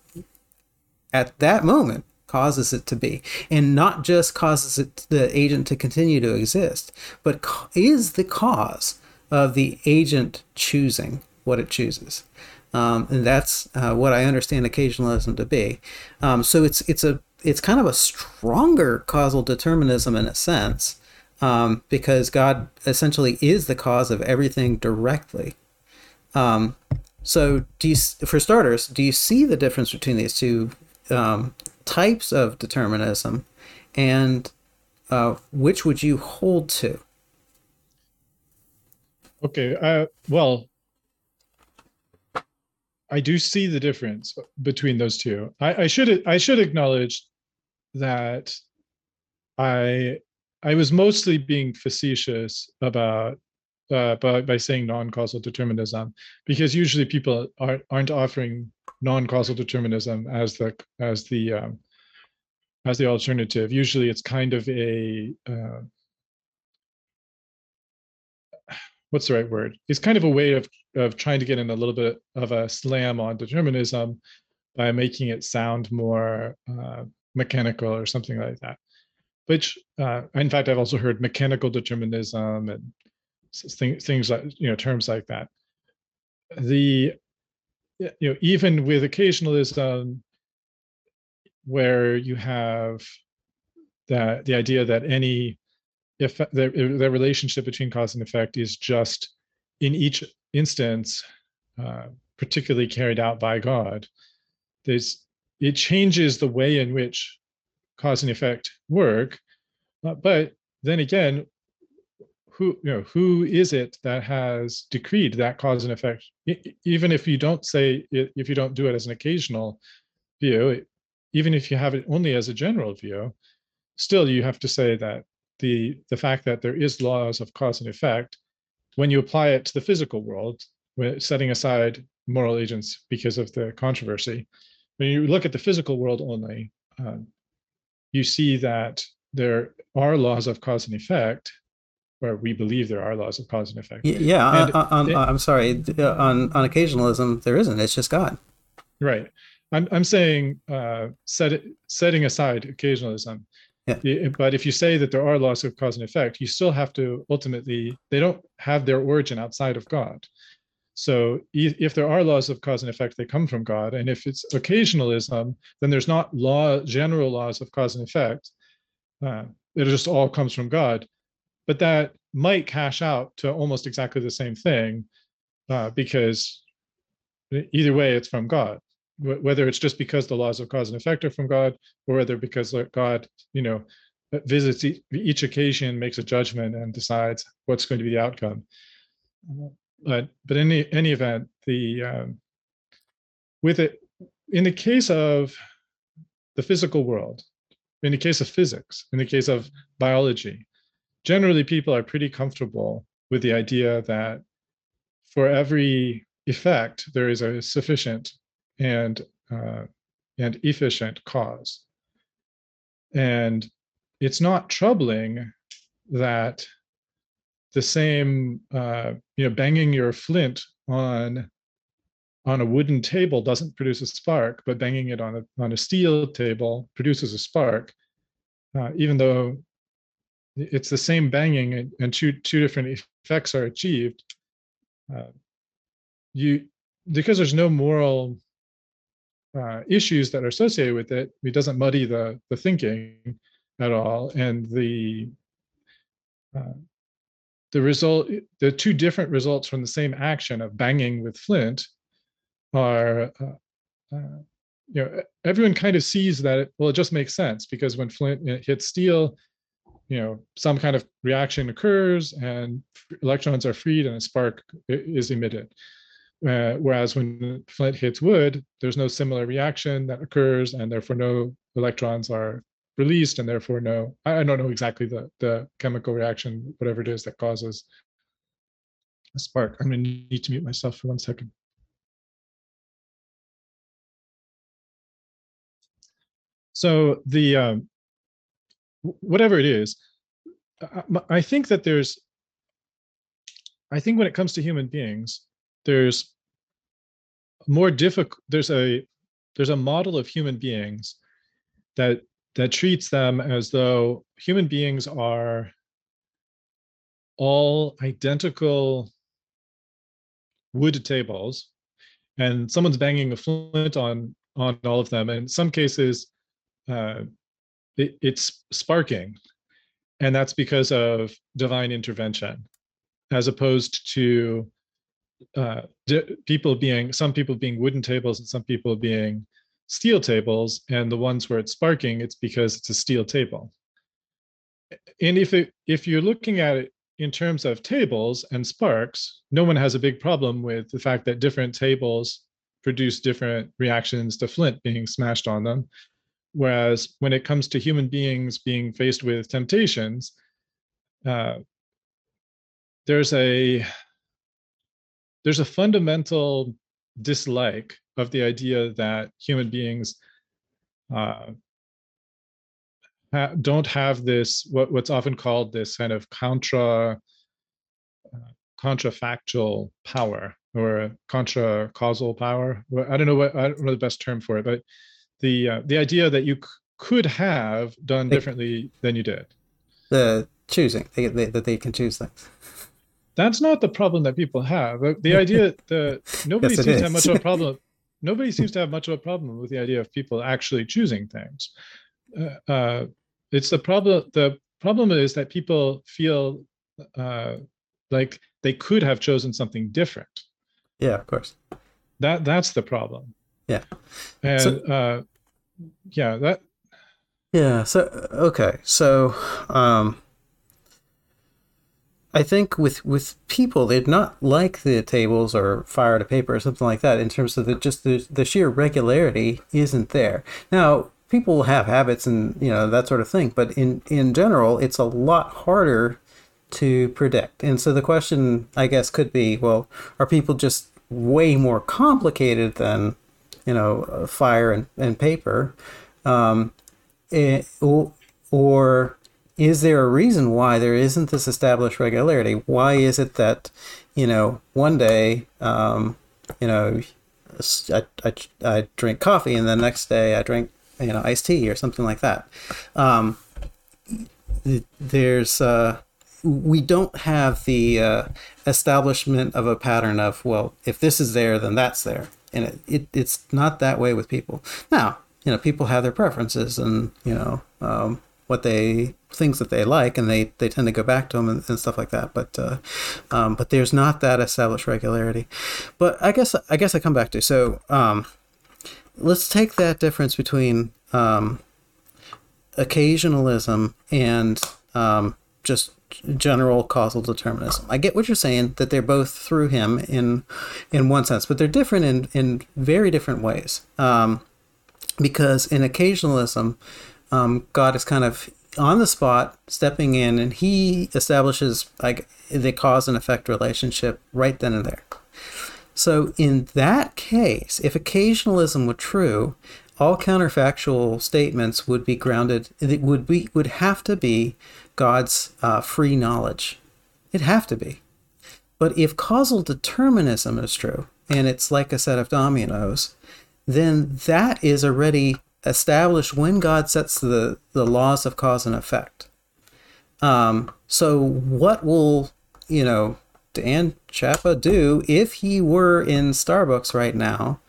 at that moment causes it to be, and not just causes it, the agent to continue to exist, but is the cause of the agent choosing what it chooses. Um, and that's uh, what I understand occasionalism to be. Um, so it's it's a it's kind of a stronger causal determinism in a sense, um, because God essentially is the cause of everything directly. Um, so do you, for starters, do you see the difference between these two um, types of determinism, and uh, which would you hold to? Okay, uh, well, I do see the difference between those two. I, I should I should acknowledge that I I was mostly being facetious about uh, by by saying non-causal determinism, because usually people aren't aren't offering non-causal determinism as the as the um, as the alternative. Usually, it's kind of a uh, what's the right word? It's kind of a way of, of trying to get in a little bit of a slam on determinism by making it sound more uh, mechanical or something like that. Which, uh, in fact, I've also heard mechanical determinism and th- things like, you know, terms like that. The, you know, even with occasionalism, where you have that the idea that any If the, the relationship between cause and effect is just in each instance, uh, particularly carried out by God, there's, it changes the way in which cause and effect work. Uh, but then again, who you know who is it that has decreed that cause and effect? I, even if you don't say it, if you don't do it as an occasional view, even if you have it only as a general view, still you have to say that the, the fact that there is laws of cause and effect, when you apply it to the physical world, setting aside moral agents because of the controversy, when you look at the physical world only, um, you see that there are laws of cause and effect, where we believe there are laws of cause and effect. Yeah, and, on, on, it, I'm sorry. On, on occasionalism, there isn't. It's just God. Right. I'm I'm saying uh, set, setting aside occasionalism. Yeah. But if you say that there are laws of cause and effect, you still have to ultimately, they don't have their origin outside of God. So if there are laws of cause and effect, they come from God. And if it's occasionalism, then there's not law, general laws of cause and effect. Uh, it just all comes from God. But that might cash out to almost exactly the same thing, uh, because either way, it's from God. Whether it's just because the laws of cause and effect are from God, or whether because God, you know, visits each occasion, makes a judgment, and decides what's going to be the outcome. But but in any, any event, the um, with it in the case of the physical world, in the case of physics, in the case of biology, generally people are pretty comfortable with the idea that for every effect there is a sufficient and uh, and efficient cause, and it's not troubling that the same uh, you know banging your flint on on a wooden table doesn't produce a spark, but banging it on a on a steel table produces a spark, uh, even though it's the same banging and, and two two different effects are achieved. Uh, you because there's no moral Uh, issues that are associated with it, it doesn't muddy the, the thinking at all. And the uh, the result, the two different results from the same action of banging with flint are, uh, uh, you know, everyone kind of sees that, it, well, it just makes sense because when flint hits steel, you know, some kind of reaction occurs and electrons are freed and a spark is emitted. Uh, whereas when flint hits wood, there's no similar reaction that occurs, and therefore no electrons are released, and therefore no, I don't know exactly the, the chemical reaction, whatever it is that causes a spark. I'm going to need to mute myself for one second. So the, um, whatever it is, I, I think that there's, I think when it comes to human beings, there's more difficult, there's a there's a model of human beings that that treats them as though human beings are all identical wood tables, and someone's banging a flint on on all of them, and in some cases uh, it, it's sparking, and that's because of divine intervention, as opposed to Uh, di- people being some people being wooden tables and some people being steel tables, and the ones where it's sparking, it's because it's a steel table. And if it, if you're looking at it in terms of tables and sparks, no one has a big problem with the fact that different tables produce different reactions to flint being smashed on them. Whereas when it comes to human beings being faced with temptations, uh, there's a There's a fundamental dislike of the idea that human beings uh, ha- don't have this what, what's often called this kind of contra uh, contrafactual power or contra causal power. I don't know what I don't know the best term for it, but the uh, the idea that you c- could have done they, differently than you did. The choosing they, they, that they can choose things. That's not the problem that people have. The idea that nobody yes, seems to have much of a problem. Nobody seems to have much of a problem with the idea of people actually choosing things. Uh, uh, it's the problem. The problem is that people feel uh, like they could have chosen something different. Yeah, of course. That that's the problem. Yeah. And so, uh, yeah, that. Yeah. So okay. So. Um... I think with, with people, they're not like the tables or fire to paper or something like that in terms of the, just the, the sheer regularity isn't there. Now, people have habits and, you know, that sort of thing. But in, in general, it's a lot harder to predict. And so the question, I guess, could be, well, are people just way more complicated than, you know, fire and, and paper? Um, it, or is there a reason why there isn't this established regularity? Why is it that, you know, one day, um, you know, I, I, I drink coffee and the next day I drink, you know, iced tea or something like that? Um, there's, uh, we don't have the uh, establishment of a pattern of, well, if this is there, then that's there. And it, it, it's not that way with people. Now, you know, people have their preferences and, you know, um, what they, things that they like, and they, they tend to go back to them and, and stuff like that. But, uh, um, but there's not that established regularity. But I guess, I guess I come back to, so um, let's take that difference between um, occasionalism and um, just general causal determinism. I get what you're saying, that they're both through him in in one sense, but they're different in, in very different ways. Um, because in occasionalism, um, God is kind of on the spot, stepping in, and he establishes like the cause and effect relationship right then and there. So in that case, if occasionalism were true, all counterfactual statements would be grounded, it would be would have to be God's uh, free knowledge. It'd have to be. But if causal determinism is true, and it's like a set of dominoes, then that is already established when God sets the, the laws of cause and effect. Um, so what will, you know, Dan Chappa do if he were in Starbucks right now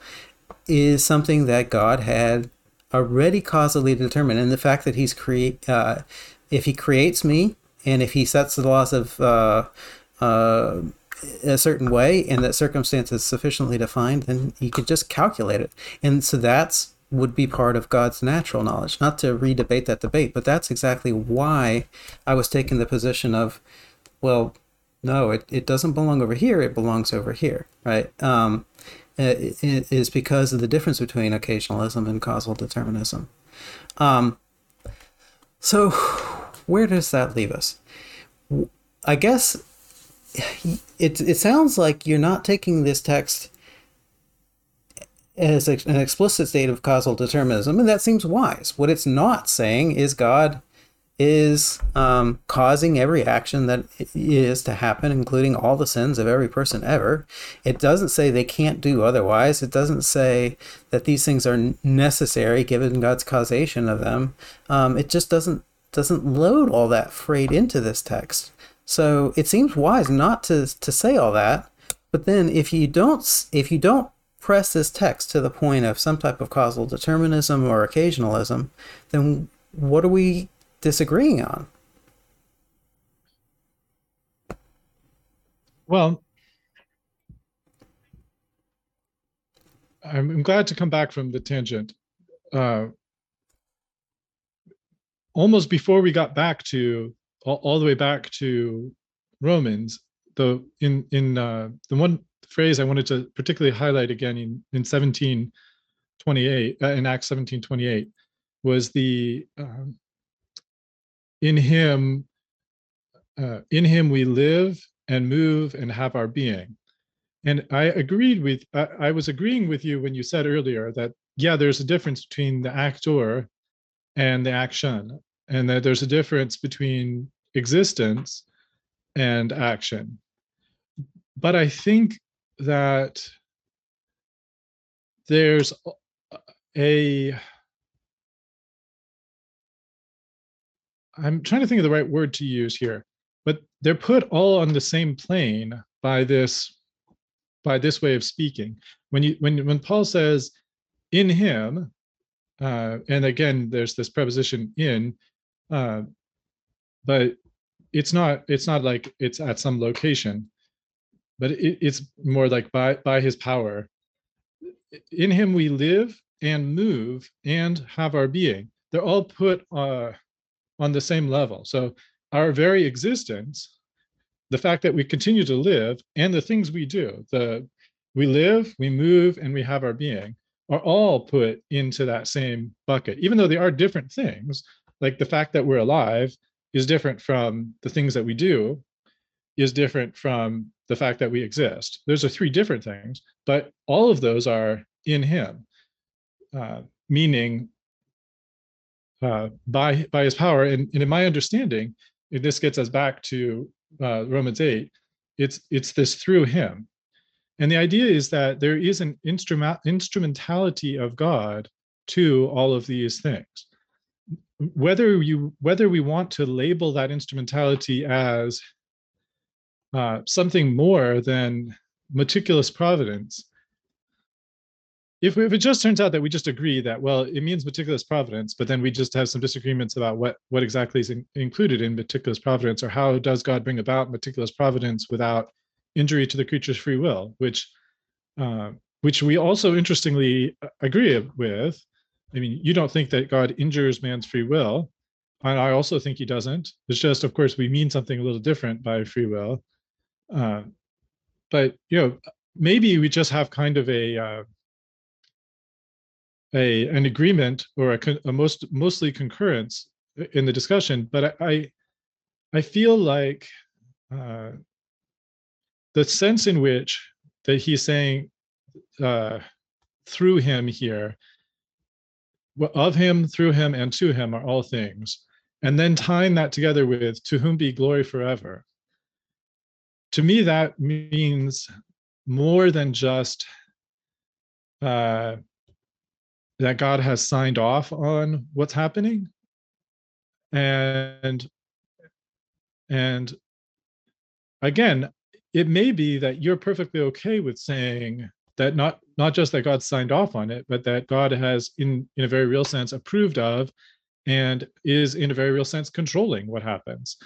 is something that God had already causally determined. And the fact that he's create, uh, if he creates me, and if he sets the laws of uh, uh, a certain way, and that circumstance is sufficiently defined, then you could just calculate it. And so that's would be part of God's natural knowledge. Not to re-debate that debate, but that's exactly why I was taking the position of, well, no, it, it doesn't belong over here. It belongs over here, right? Um, it, it is because of the difference between occasionalism and causal determinism. Um, so where does that leave us? I guess it, it sounds like you're not taking this text as an explicit state of causal determinism, and that seems wise. What it's not saying is God is um, causing every action that is to happen, including all the sins of every person ever. It doesn't say they can't do otherwise. It doesn't say that these things are necessary given God's causation of them. Um, it just doesn't doesn't load all that freight into this text. So it seems wise not to to say all that. But then if you don't if you don't press this text to the point of some type of causal determinism or occasionalism, then what are we disagreeing on? Well, I'm glad to come back from the tangent. Uh, almost before we got back to all, all the way back to Romans, the in in uh, the one phrase I wanted to particularly highlight again in in seventeen twenty-eight uh, in Acts seventeen twenty-eight was the. Um, In him, uh, in him we live and move and have our being. And I agreed with, I, I was agreeing with you when you said earlier that, yeah, there's a difference between the actor and the action, and that there's a difference between existence and action. But I think that there's a, I'm trying to think of the right word to use here, but they're put all on the same plane by this, by this way of speaking. When you when when Paul says, "In him," uh, and again, there's this preposition "in," uh, but it's not it's not like it's at some location, but it, it's more like by by his power. In him we live and move and have our being. They're all put. Uh, on the same level. So our very existence, the fact that we continue to live, and the things we do, the we live, we move, and we have our being, are all put into that same bucket, even though they are different things. Like the fact that we're alive is different from the things that we do, is different from the fact that we exist. Those are three different things, but all of those are in him, uh, meaning uh, by, by his power. And, and in my understanding, if this gets us back to uh, Romans eight, it's, it's this through him. And the idea is that there is an instrument, instrumentality of God to all of these things. Whether you whether we want to label that instrumentality as uh, something more than meticulous providence, if, we, if it just turns out that we just agree that, well, it means meticulous providence, but then we just have some disagreements about what, what exactly is in, included in meticulous providence, or how does God bring about meticulous providence without injury to the creature's free will, which uh, which we also interestingly agree with. I mean, you don't think that God injures man's free will, and I also think he doesn't. It's just, of course, we mean something a little different by free will. Uh, but you know, maybe we just have kind of a uh, a an agreement or a, a most mostly concurrence in the discussion. But I I, I feel like uh, the sense in which that he's saying uh, through him here, of him, through him, and to him are all things, and then tying that together with to whom be glory forever. To me, that means more than just uh, that God has signed off on what's happening, and and again, it may be that you're perfectly okay with saying that not, not just that God signed off on it, but that God has, in, in a very real sense, approved of and is, in a very real sense, controlling what happens.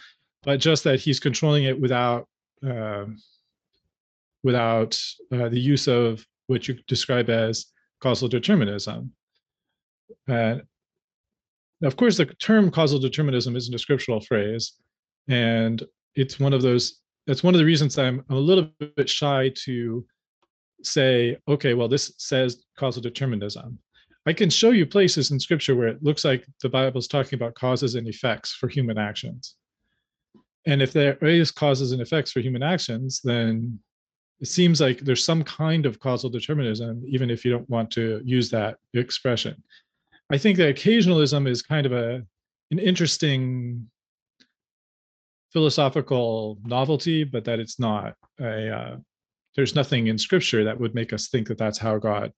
But just that he's controlling it without um, without uh, the use of what you describe as causal determinism. Uh, of course, the term causal determinism isn't a scriptural phrase, and it's one of those That's one of the reasons I'm a little bit shy to say, okay, well, this says causal determinism. I can show you places in scripture where it looks like the Bible is talking about causes and effects for human actions. And if there is causes and effects for human actions, then it seems like there's some kind of causal determinism, even if you don't want to use that expression. I think that occasionalism is kind of a, an interesting philosophical novelty, but that it's not a uh, there's nothing in scripture that would make us think that that's how God,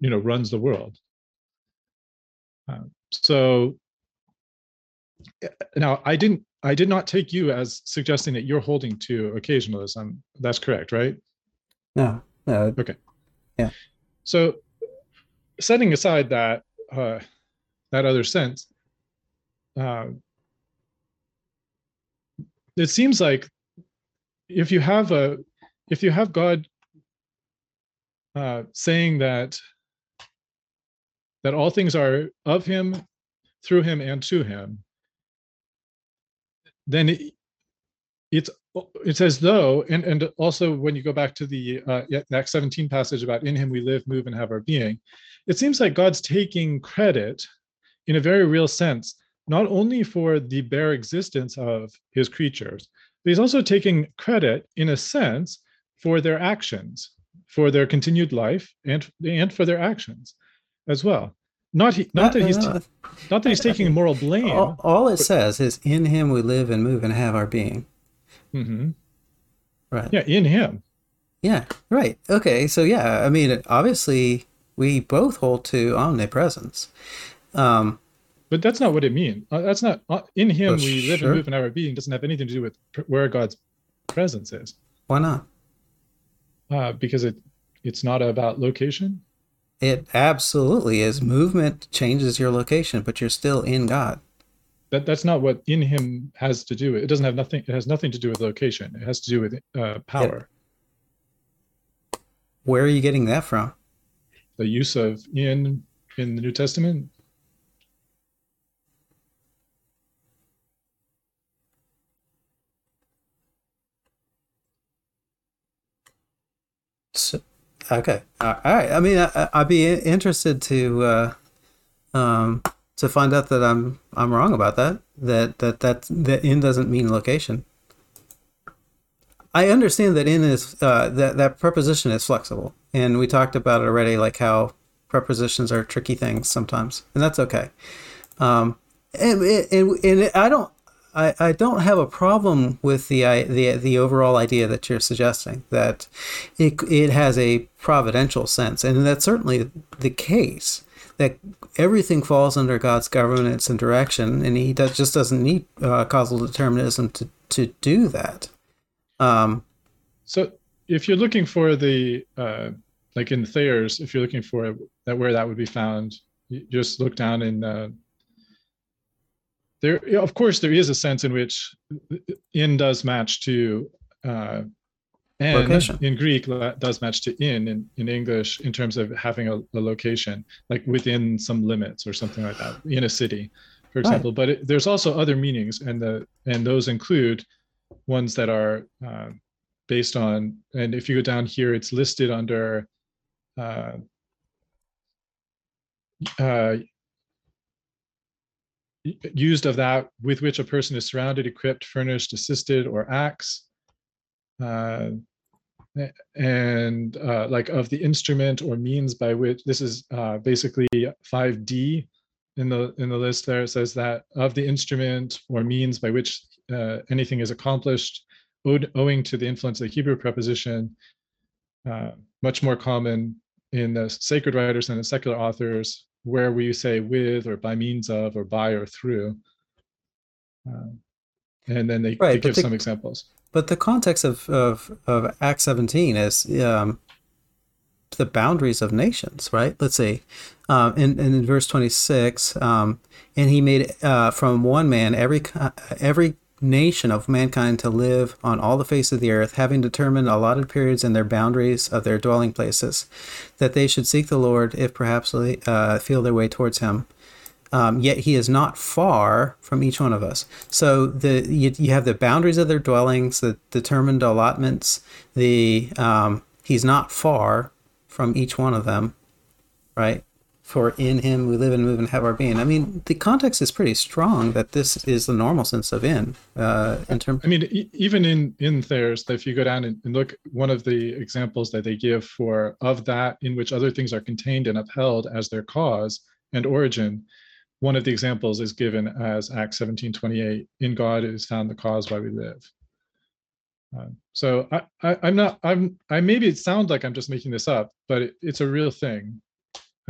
you know, runs the world. Uh, so now I didn't I did not take you as suggesting that you're holding to occasionalism. That's correct, right? No. No. Okay. Yeah. So setting aside that uh, that other sense. Uh, It seems like if you have a, if you have God uh, saying that that all things are of him, through him, and to him, then it, it's it's as though, and and also when you go back to the uh, Acts seventeen passage about in him we live, move, and have our being, it seems like God's taking credit, in a very real sense, not only for the bare existence of his creatures, but he's also taking credit, in a sense, for their actions, for their continued life, and and for their actions as well. Not he, not that he's not that he's taking moral blame. All, all it but, says is, "In him we live and move and have our being." Mm-hmm. Right. Yeah, in him. Yeah. Right. Okay. So yeah, I mean, obviously, we both hold to omnipresence. Um, But that's not what it means. Uh, that's not uh, in him. Well, we live sure. and move, and our being doesn't have anything to do with pr- where God's presence is. Why not? Uh, because it it's not about location. It absolutely is. Movement changes your location, but you're still in God. That that's not what in him has to do with. It doesn't have nothing. It has nothing to do with location. It has to do with uh, power. It, where are you getting that from? The use of in in the New Testament. Okay. All right. I mean, I, I'd be interested to uh, um, to find out that I'm I'm wrong about that. That that that that in doesn't mean location. I understand that in is uh, that that preposition is flexible, and we talked about it already, like how prepositions are tricky things sometimes, and that's okay. Um, and and and I don't I, I don't have a problem with the the the overall idea that you're suggesting, that it it has a providential sense, and that's certainly the case. That everything falls under God's governance and direction, and He does, just doesn't need uh, causal determinism to to do that. Um, so if you're looking for the, uh, like in the Thayers, if you're looking for that, where that would be found, you just look down in, uh, there, of course there is a sense in which in does match to, uh, and location. In Greek does match to in, in, in English, in terms of having a, a location, like within some limits or something like that, in a city, for example, right. But it, there's also other meanings, and the, and those include ones that are uh, based on, and if you go down here, it's listed under uh, uh, used of that with which a person is surrounded, equipped, furnished, assisted, or acts, uh, and uh, like of the instrument or means by which. This is uh, basically five D in the in the list. There it says that of the instrument or means by which. Uh, anything is accomplished owed, owing to the influence of the Hebrew preposition, uh, much more common in the sacred writers and the secular authors, where we say with or by means of or by or through. Uh, and then they, right, they give the, some examples. But the context of, of, of Acts seventeen is um, the boundaries of nations, right? Let's see. Um, and, and in verse twenty-six, um, and he made uh, from one man every every nation of mankind to live on all the face of the earth, having determined allotted periods and their boundaries of their dwelling places, that they should seek the Lord, if perhaps they uh, feel their way towards him. Um, yet he is not far from each one of us. So the you, you have the boundaries of their dwellings, the determined allotments, the um, he's not far from each one of them, right? For in him we live and move and have our being. I mean, the context is pretty strong that this is the normal sense of in. Uh, in term- I mean, e- even in, in Thayer's, if you go down and, and look, one of the examples that they give for of that in which other things are contained and upheld as their cause and origin, one of the examples is given as Acts seventeen twenty-eight, in God is found the cause why we live. Uh, so I, I, I'm not, I'm, I maybe it sounds like I'm just making this up, but it, it's a real thing.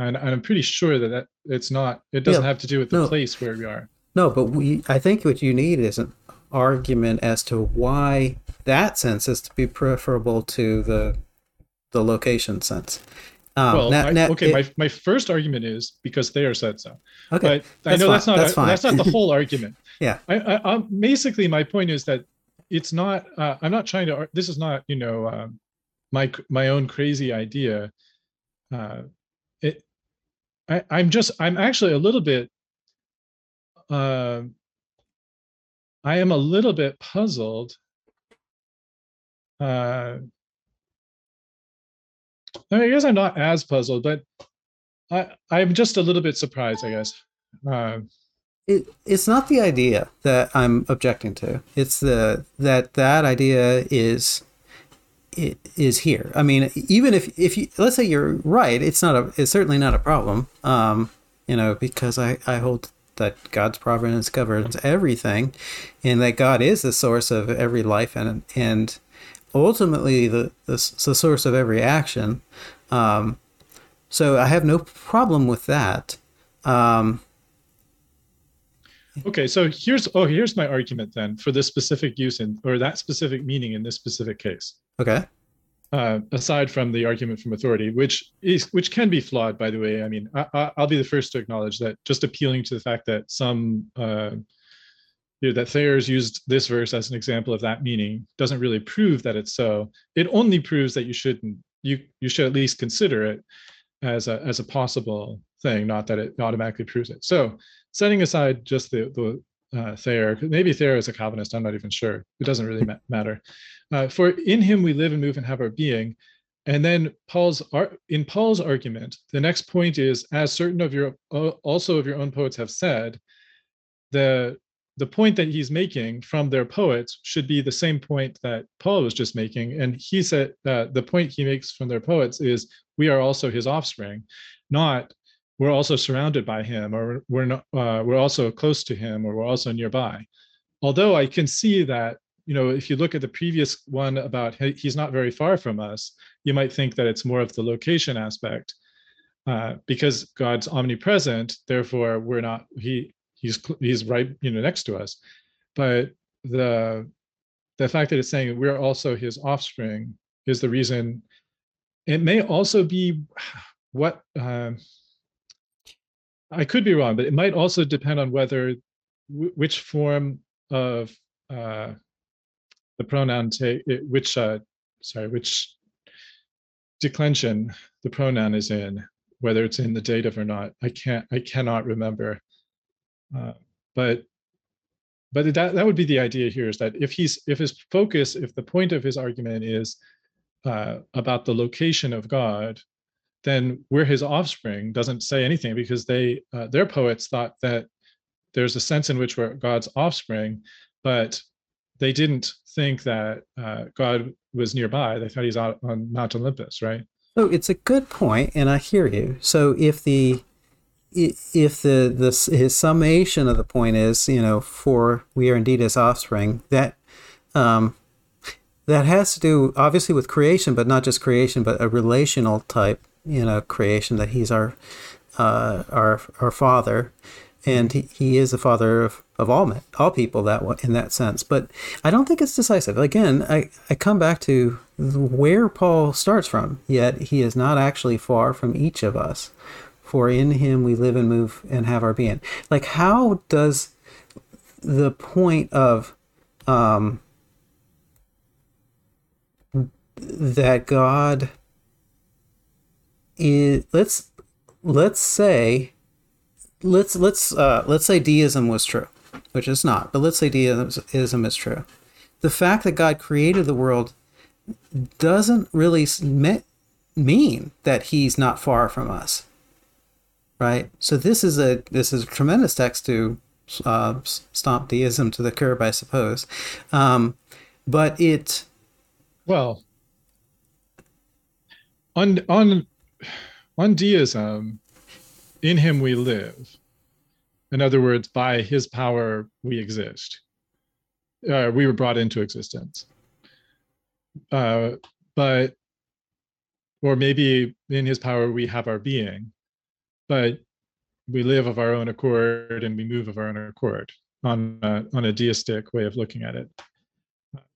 And I'm pretty sure that, that it's not, it doesn't yeah, have to do with the no, place where we are. No, but we, I think what you need is an argument as to why that sense is to be preferable to the the location sense. Um, well, now, I, now, okay, it, my my first argument is because Thayer said so. Okay, but I know fine, that's not that's, I, that's not the whole argument. Yeah. I, I, I, basically, my point is that it's not. Uh, I'm not trying to. This is not, you know, um, my my own crazy idea. Uh, it. I, I'm just, I'm actually a little bit, uh, I am a little bit puzzled. Uh, I mean, I guess I'm not as puzzled, but I, I'm just a little bit surprised, I guess. Uh, it, it's not the idea that I'm objecting to. It's the, that that idea is... It is here. I mean, even if if you let's say you're right, it's not a it's certainly not a problem. Um, you know, because I I hold that God's providence governs everything, and that God is the source of every life and and ultimately the the, the source of every action. Um, so I have no problem with that. Um, okay, so here's oh here's my argument then for this specific use in or that specific meaning in this specific case. Okay. Uh, aside from the argument from authority, which is which can be flawed, by the way. I mean, I, I, I'll be the first to acknowledge that just appealing to the fact that some, uh, you know, that Thayer's used this verse as an example of that meaning doesn't really prove that it's so. It only proves that you shouldn't. You you should at least consider it as a as a possible thing, not that it automatically proves it. So, setting aside just the the. Uh, Thayer, maybe Thayer is a Calvinist, I'm not even sure, it doesn't really ma- matter. Uh, for in him we live and move and have our being, And then Paul's in Paul's argument, the next point is, as certain of your also of your own poets have said, the the point that he's making from their poets should be the same point that Paul was just making. And he said uh, the point he makes from their poets is, we are also his offspring, not we're also surrounded by him, or we're not, uh, we're also close to him, or we're also nearby. Although I can see that, you know, if you look at the previous one about he's not very far from us, you might think that it's more of the location aspect, uh, because God's omnipresent, therefore we're not, he he's he's right, you know, next to us. But the the fact that it's saying we're also his offspring is the reason. It may also be what, uh, I could be wrong, but it might also depend on whether which form of uh, the pronoun, take, which, uh, sorry, which declension the pronoun is in, whether it's in the dative or not. I can't, I cannot remember. Uh, but but that that would be the idea here, is that if he's if his focus, if the point of his argument is uh, about the location of God, then we're his offspring doesn't say anything, because they uh, their poets thought that there's a sense in which we're God's offspring, but they didn't think that uh, God was nearby. They thought he's out on Mount Olympus, right? So it's a good point, and I hear you. So if the if the, the his summation of the point is, you know, for we are indeed his offspring, that um, that has to do obviously with creation, but not just creation, but a relational type, you know, creation, that he's our uh, our our father. And he, he is the father of, of all men, all people that in that sense. But I don't think it's decisive. Again, I, I come back to where Paul starts from. Yet he is not actually far from each of us. For in him we live and move and have our being. Like, how does the point of um, that God is, let's let's say. Let's let's uh, let's say deism was true, which it's not, but let's say deism is true. The fact that God created the world doesn't really mean that he's not far from us, right? So this is a this is a tremendous text to uh, stomp deism to the curb, I suppose. Um, but it well on on on deism. In him we live. In other words, by his power we exist. Uh, we were brought into existence. Uh, but, or maybe in his power we have our being, but we live of our own accord and we move of our own accord on a, on a deistic way of looking at it.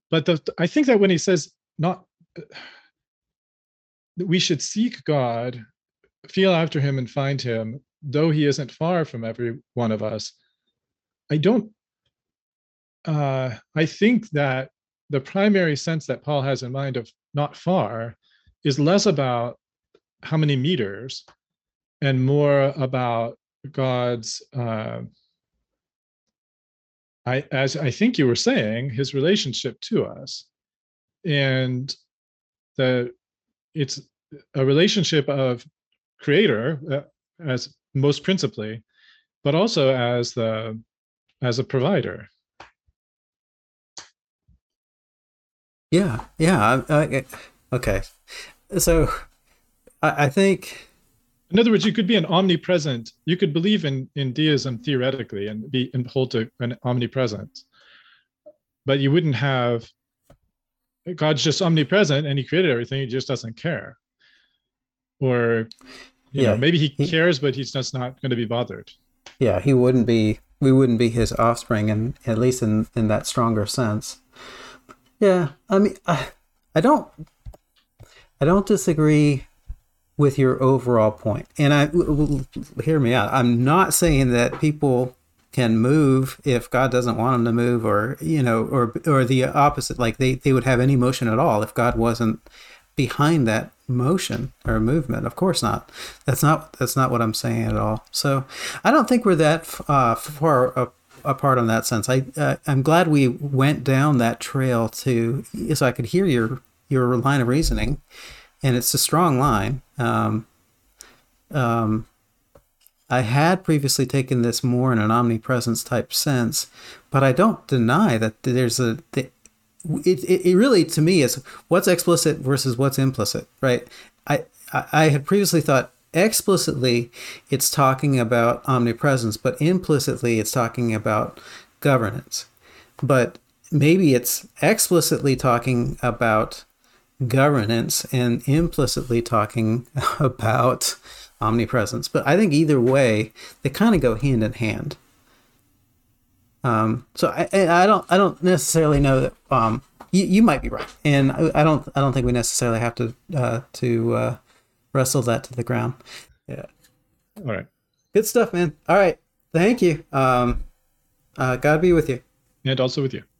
But the, I think that when he says not, we should seek God, feel after him and find him, though he isn't far from every one of us. I don't, uh, I think that the primary sense that Paul has in mind of not far is less about how many meters and more about God's, uh, I, as I think you were saying, his relationship to us. And the it's a relationship of creator uh, as most principally, but also as the as a provider. Yeah, yeah. I, I, okay, so I, I think, in other words, you could be an omnipresent. You could believe in in deism theoretically and be and hold to an omnipresence, but you wouldn't have God's just omnipresent and he created everything. He just doesn't care, or. You yeah, know, maybe he, he cares, but he's just not going to be bothered. Yeah, he wouldn't be. We wouldn't be his offspring, and at least in, in that stronger sense. Yeah, I mean, I, I don't, I don't disagree with your overall point, and I hear me out. I'm not saying that people can move if God doesn't want them to move, or you know, or or the opposite. Like they they would have any motion at all if God wasn't behind that motion or movement. Of course not. That's not that's not what I'm saying at all. So I don't think we're that uh, far apart in that sense. I uh, I'm glad we went down that trail to so I could hear your your line of reasoning, and it's a strong line. Um, um, I had previously taken this more in an omnipresence type sense, but I don't deny that there's a... The, it, it, it really, to me, is what's explicit versus what's implicit, right? I, I, I had previously thought explicitly it's talking about omnipresence, but implicitly it's talking about governance. But maybe it's explicitly talking about governance and implicitly talking about omnipresence. But I think either way, they kind of go hand in hand. Um, so I, I don't, I don't necessarily know that um, you, you might be right, and I, I don't, I don't think we necessarily have to uh, to uh, wrestle that to the ground. Yeah. All right. Good stuff, man. All right. Thank you. Um, uh, God be with you. And also with you.